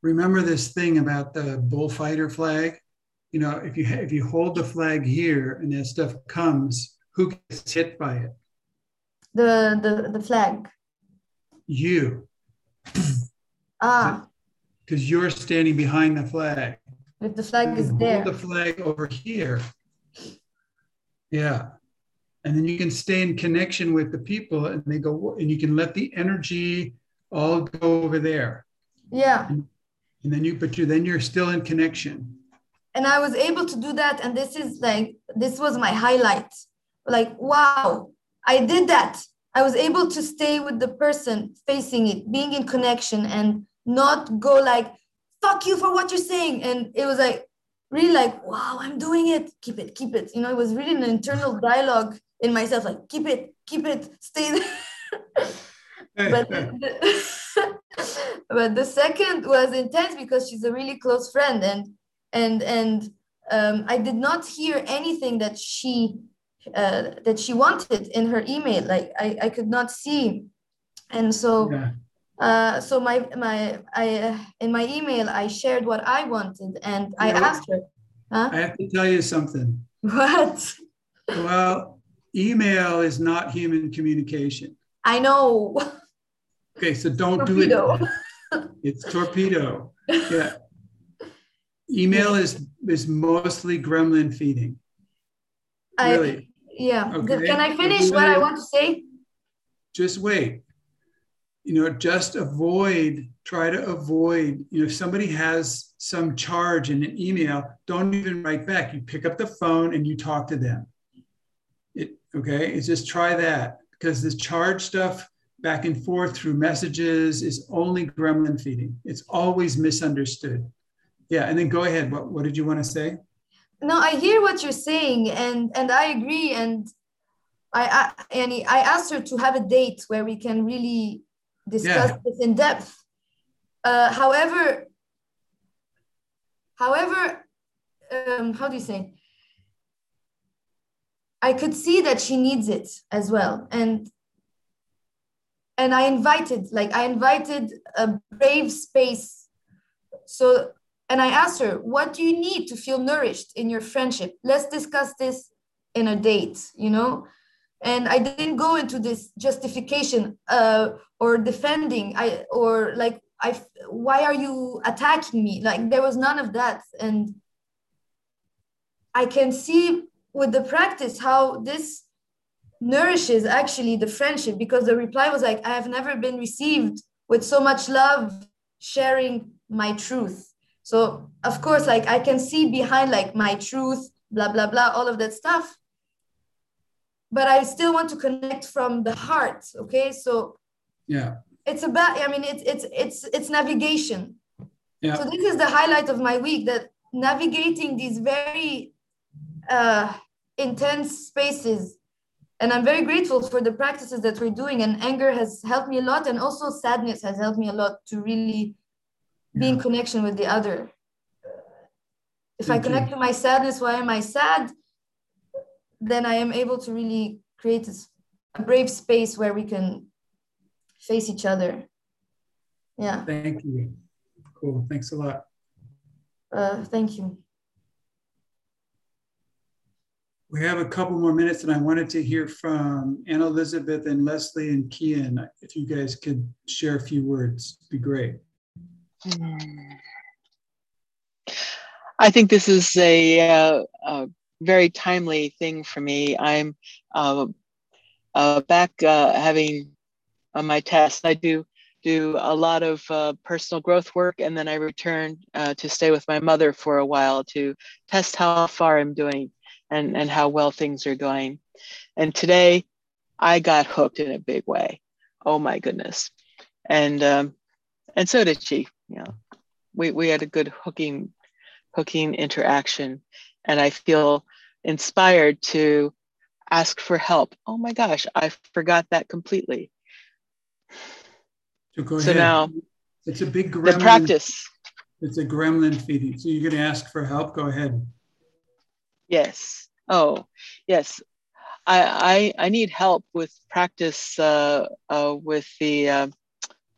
Remember this thing about the bullfighter flag? You know, if you, if you hold the flag here and that stuff comes, who gets hit by it? The, the, the flag. You. Ah. Because you're standing behind the flag. If the flag is there. Hold the flag over here. Yeah. And then you can stay in connection with the people and they go, and you can let the energy all go over there. Yeah. And, and then you, but you, then you're still in connection. And I was able to do that. And this is like, this was my highlight. Like, wow, I did that. I was able to stay with the person facing it, being in connection and not go like, fuck you for what you're saying. And it was like, really like, wow, I'm doing it. Keep it, keep it. You know, it was really an internal dialogue in myself, like, keep it, keep it, stay there. But, the, but the second was intense because she's a really close friend. And and and um, I did not hear anything that she uh, that she wanted in her email. Like I, I could not see. And so yeah. uh, so my my I uh, in my email I shared what I wanted and you I know, asked her. Huh? I have to tell you something. What? Well, email is not human communication. I know. Okay, so don't torpedo. do it. It's torpedo. Yeah. Email is is mostly gremlin feeding. I, really. Yeah. Okay. Can I finish Email, what I want to say? Just wait. You know, just avoid, try to avoid, you know, if somebody has some charge in an email, don't even write back. You pick up the phone and you talk to them. It okay, it's just try that. Because this charge stuff back and forth through messages is only gremlin feeding. It's always misunderstood. Yeah, and then go ahead. What what did you want to say? No, I hear what you're saying, and and I agree. And I, I and I asked her to have a date where we can really discuss yeah. this in depth. Uh, however, however, um, how do you say? I could see that she needs it as well. And and I invited, like I invited a brave space. So, and I asked her, what do you need to feel nourished in your friendship? Let's discuss this in a date, you know? And I didn't go into this justification uh, or defending, I or like, I, why are you attacking me? Like there was none of that. And I can see with the practice how this nourishes actually the friendship, because the reply was like, I have never been received with so much love sharing my truth. So of course, like I can see behind like my truth, blah, blah, blah, all of that stuff. But I still want to connect from the heart. Okay. So yeah, it's about, I mean, it's, it's, it's, it's navigation. Yeah. So this is the highlight of my week, that navigating these very Uh, intense spaces. And I'm very grateful for the practices that we're doing, and anger has helped me a lot, and also sadness has helped me a lot to really be yeah. in connection with the other. If Thank I connect you. to my sadness, why am I sad? Then I am able to really create a brave space where we can face each other. Yeah. Thank you. Cool. Thanks a lot. Uh, thank you. We have a couple more minutes, and I wanted to hear from Ann Elizabeth and Leslie and Kian. If you guys could share a few words, it'd be great. I think this is a, uh, a very timely thing for me. I'm uh, uh, back uh, having uh, my tests. I do do a lot of uh, personal growth work, and then I returned uh, to stay with my mother for a while to test how far I'm doing. And, and how well things are going. And today I got hooked in a big way. Oh my goodness. And um, and so did she. You know, we, we had a good hooking hooking interaction. And I feel inspired to ask for help. Oh my gosh, I forgot that completely. So, go so ahead. now it's a big gremlin. The practice. It's a gremlin feeding. So you're going to ask for help. Go ahead. Yes. Oh, yes. I, I, I need help with practice uh, uh, with the uh,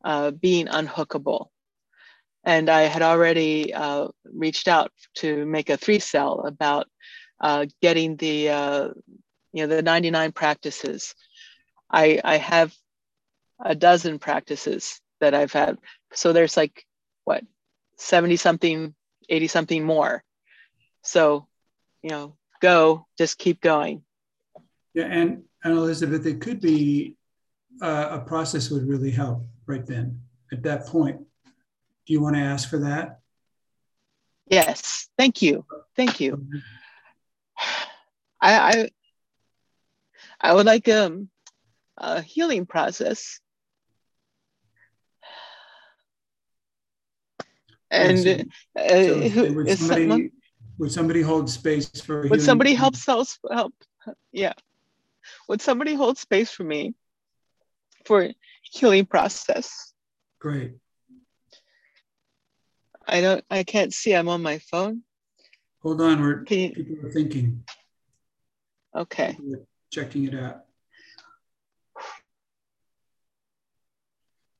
uh, being unhookable. And I had already uh, reached out to make a three cell about uh, getting the, uh, you know, the ninety-nine practices. I, I have a dozen practices that I've had. So there's like, what, seventy something, eighty something more. So, you know, go, just keep going. Yeah, and, and Elizabeth, it could be uh, a process would really help right then, at that point. Do you want to ask for that? Yes, thank you, thank you. I, I, I would like um, a healing process. And uh, so who, would, somebody, someone, would somebody hold space for? Would somebody help self help? Yeah. Would somebody hold space for me for healing process? Great. I don't. I can't see. I'm on my phone. Hold on. We're you, people are thinking. Okay. We're checking it out.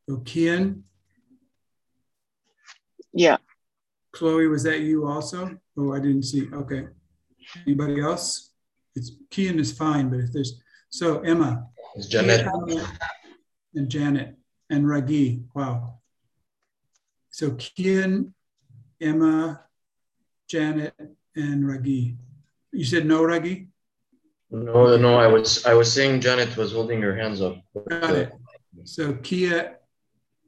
So Kian. Yeah. Chloe, was that you also? Oh, I didn't see. Okay. Anybody else? It's Kian is fine, but if there's so Emma, it's Janet, and Janet and Raghi. Wow. So Kian, Emma, Janet, and Raghi. You said no, Raghi? No, no. I was I was saying Janet was holding her hands up. Got it. So Kia,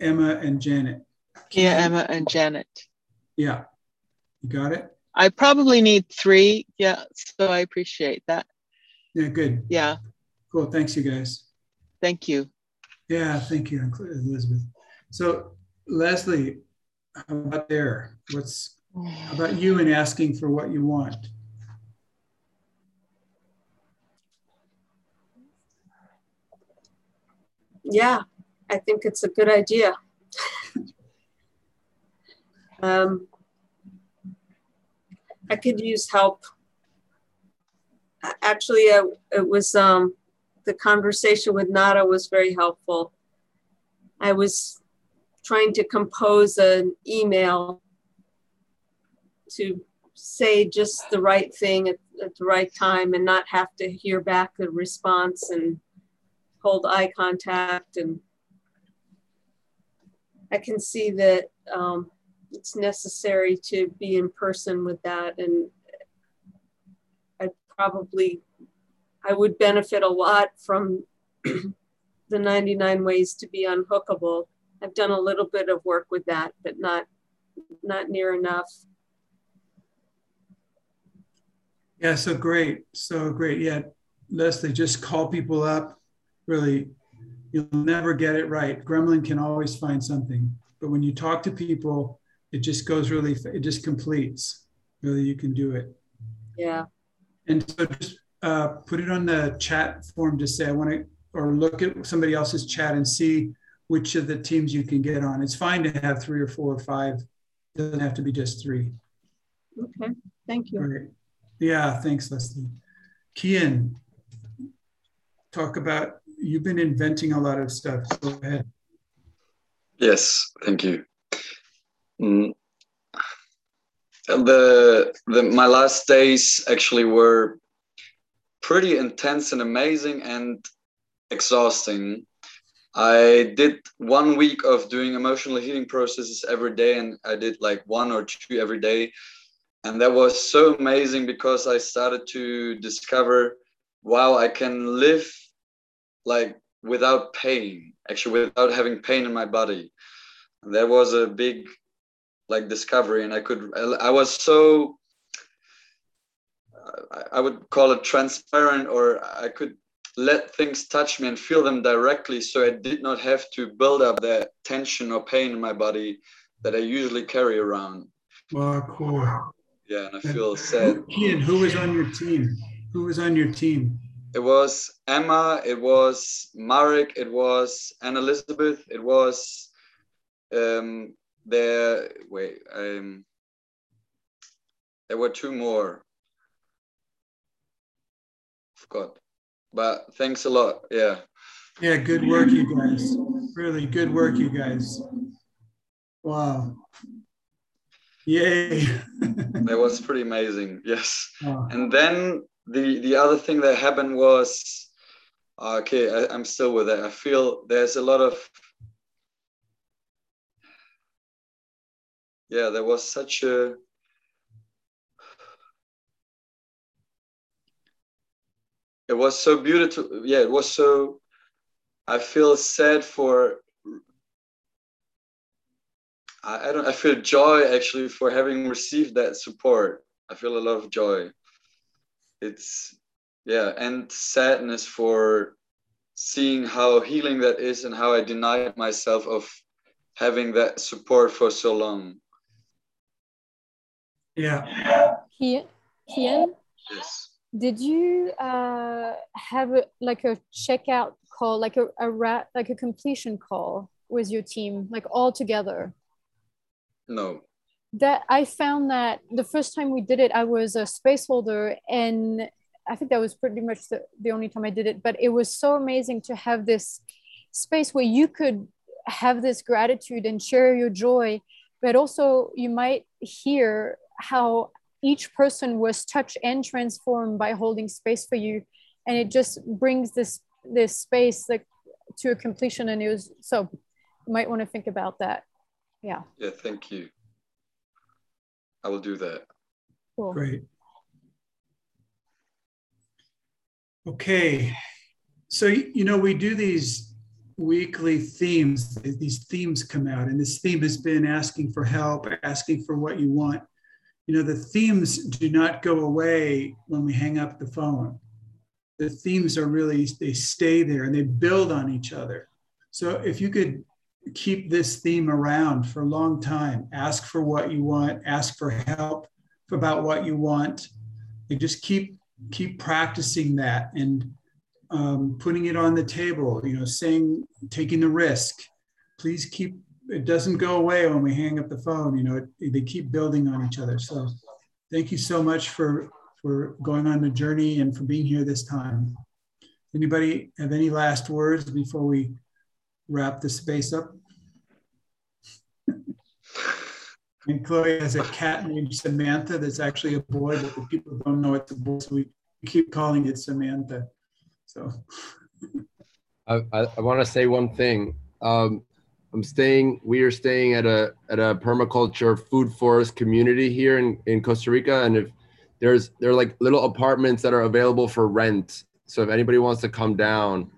Emma, and Janet. Kia, Emma, and Janet. Yeah, you got it? I probably need three, yeah, so I appreciate that. Yeah, good. Yeah. Cool, thanks you guys. Thank you. Yeah, thank you, Elizabeth. So Leslie, how about there? What's how about you in asking for what you want? Yeah, I think it's a good idea. Um, I could use help. Actually, I, it was um, the conversation with Nada was very helpful. I was trying to compose an email to say just the right thing at, at the right time and not have to hear back the response and hold eye contact. And I can see that um, it's necessary to be in person with that. And I probably, I would benefit a lot from the ninety-nine ways to be unhookable. I've done a little bit of work with that, but not, not near enough. Yeah, so great, so great. Yeah, Leslie, just call people up. Really, you'll never get it right. Gremlin can always find something. But when you talk to people, it just goes really, it just completes. Really, you can do it. Yeah. And so just uh, put it on the chat form to say, I want to, or look at somebody else's chat and see which of the teams you can get on. It's fine to have three or four or five. It doesn't have to be just three. Okay, thank you. Right. Yeah, thanks, Leslie. Kian, talk about, you've been inventing a lot of stuff. Go ahead. Yes, thank you. Mm. The, the my last days actually were pretty intense and amazing and exhausting. I did one week of doing emotional healing processes every day, and I did like one or two every day. And that was so amazing because I started to discover, wow, I can live like without pain, actually without having pain in my body. And that was a big like discovery, and I could, I was so, I would call it transparent, or I could let things touch me and feel them directly. So I did not have to build up that tension or pain in my body that I usually carry around. Wow, cool. Yeah, and I feel sad. Kian, who was on your team? Who was on your team? It was Emma, it was Marek, it was Ann Elizabeth, it was um, there, wait, um, there were two more. I forgot. But thanks a lot. Yeah. Yeah, good work, you guys. Really good work, you guys. Wow. Yay. That was pretty amazing. Yes. Wow. And then the, the other thing that happened was, okay, I, I'm still with that. I feel there's a lot of, yeah, there was such a, it was so beautiful. Yeah, it was so, I feel sad for, I, I don't, I feel joy actually for having received that support. I feel a lot of joy. It's, yeah, and sadness for seeing how healing that is and how I denied myself of having that support for so long. Yeah. Kian? Yes. Did you uh, have a, like a checkout call, like a, a rat, like a completion call with your team, like all together? No. That I found that the first time we did it, I was a space holder, and I think that was pretty much the, the only time I did it. But it was so amazing to have this space where you could have this gratitude and share your joy, but also you might hear how each person was touched and transformed by holding space for you. And it just brings this this space like to a completion. And it was, so you might want to think about that. Yeah. Yeah, thank you. I will do that. Cool. Great. Okay. So, you know, we do these weekly themes, these themes come out. And this theme has been asking for help, asking for what you want. You know, the themes do not go away when we hang up the phone. The themes are really, they stay there and they build on each other. So if you could keep this theme around for a long time, ask for what you want, ask for help about what you want, and just keep keep practicing that and um, putting it on the table, you know, saying, taking the risk. Please keep, it doesn't go away when we hang up the phone, you know, it, they keep building on each other. So thank you so much for, for going on the journey and for being here this time. Anybody have any last words before we wrap the space up? And Chloe has a cat named Samantha that's actually a boy, but the people don't know it's a boy, so we keep calling it Samantha. So I, I, I want to say one thing. Um, I'm staying, we are staying at a at a permaculture food forest community here in, in Costa Rica. And if there's, there are like little apartments that are available for rent. So if anybody wants to come down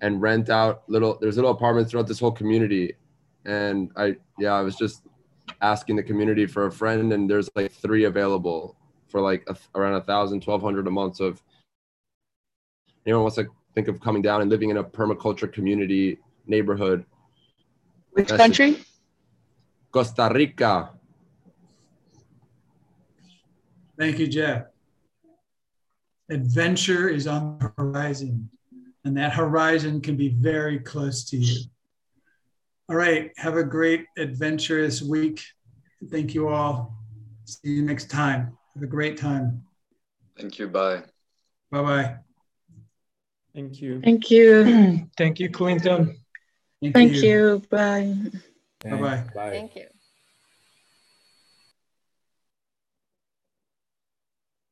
and rent out little, there's little apartments throughout this whole community. And I, yeah, I was just asking the community for a friend, and there's like three available for like a, around a thousand, twelve hundred a month. So if anyone wants to think of coming down and living in a permaculture community neighborhood. Which country? Costa Rica. Thank you, Jeff. Adventure is on the horizon, and that horizon can be very close to you. All right, have a great adventurous week. Thank you all. See you next time. Have a great time. Thank you, bye. Bye-bye. Thank you. Thank you. Thank you, Clinton. Thank, Thank you. you. Bye. Bye-bye. Bye. Thank you.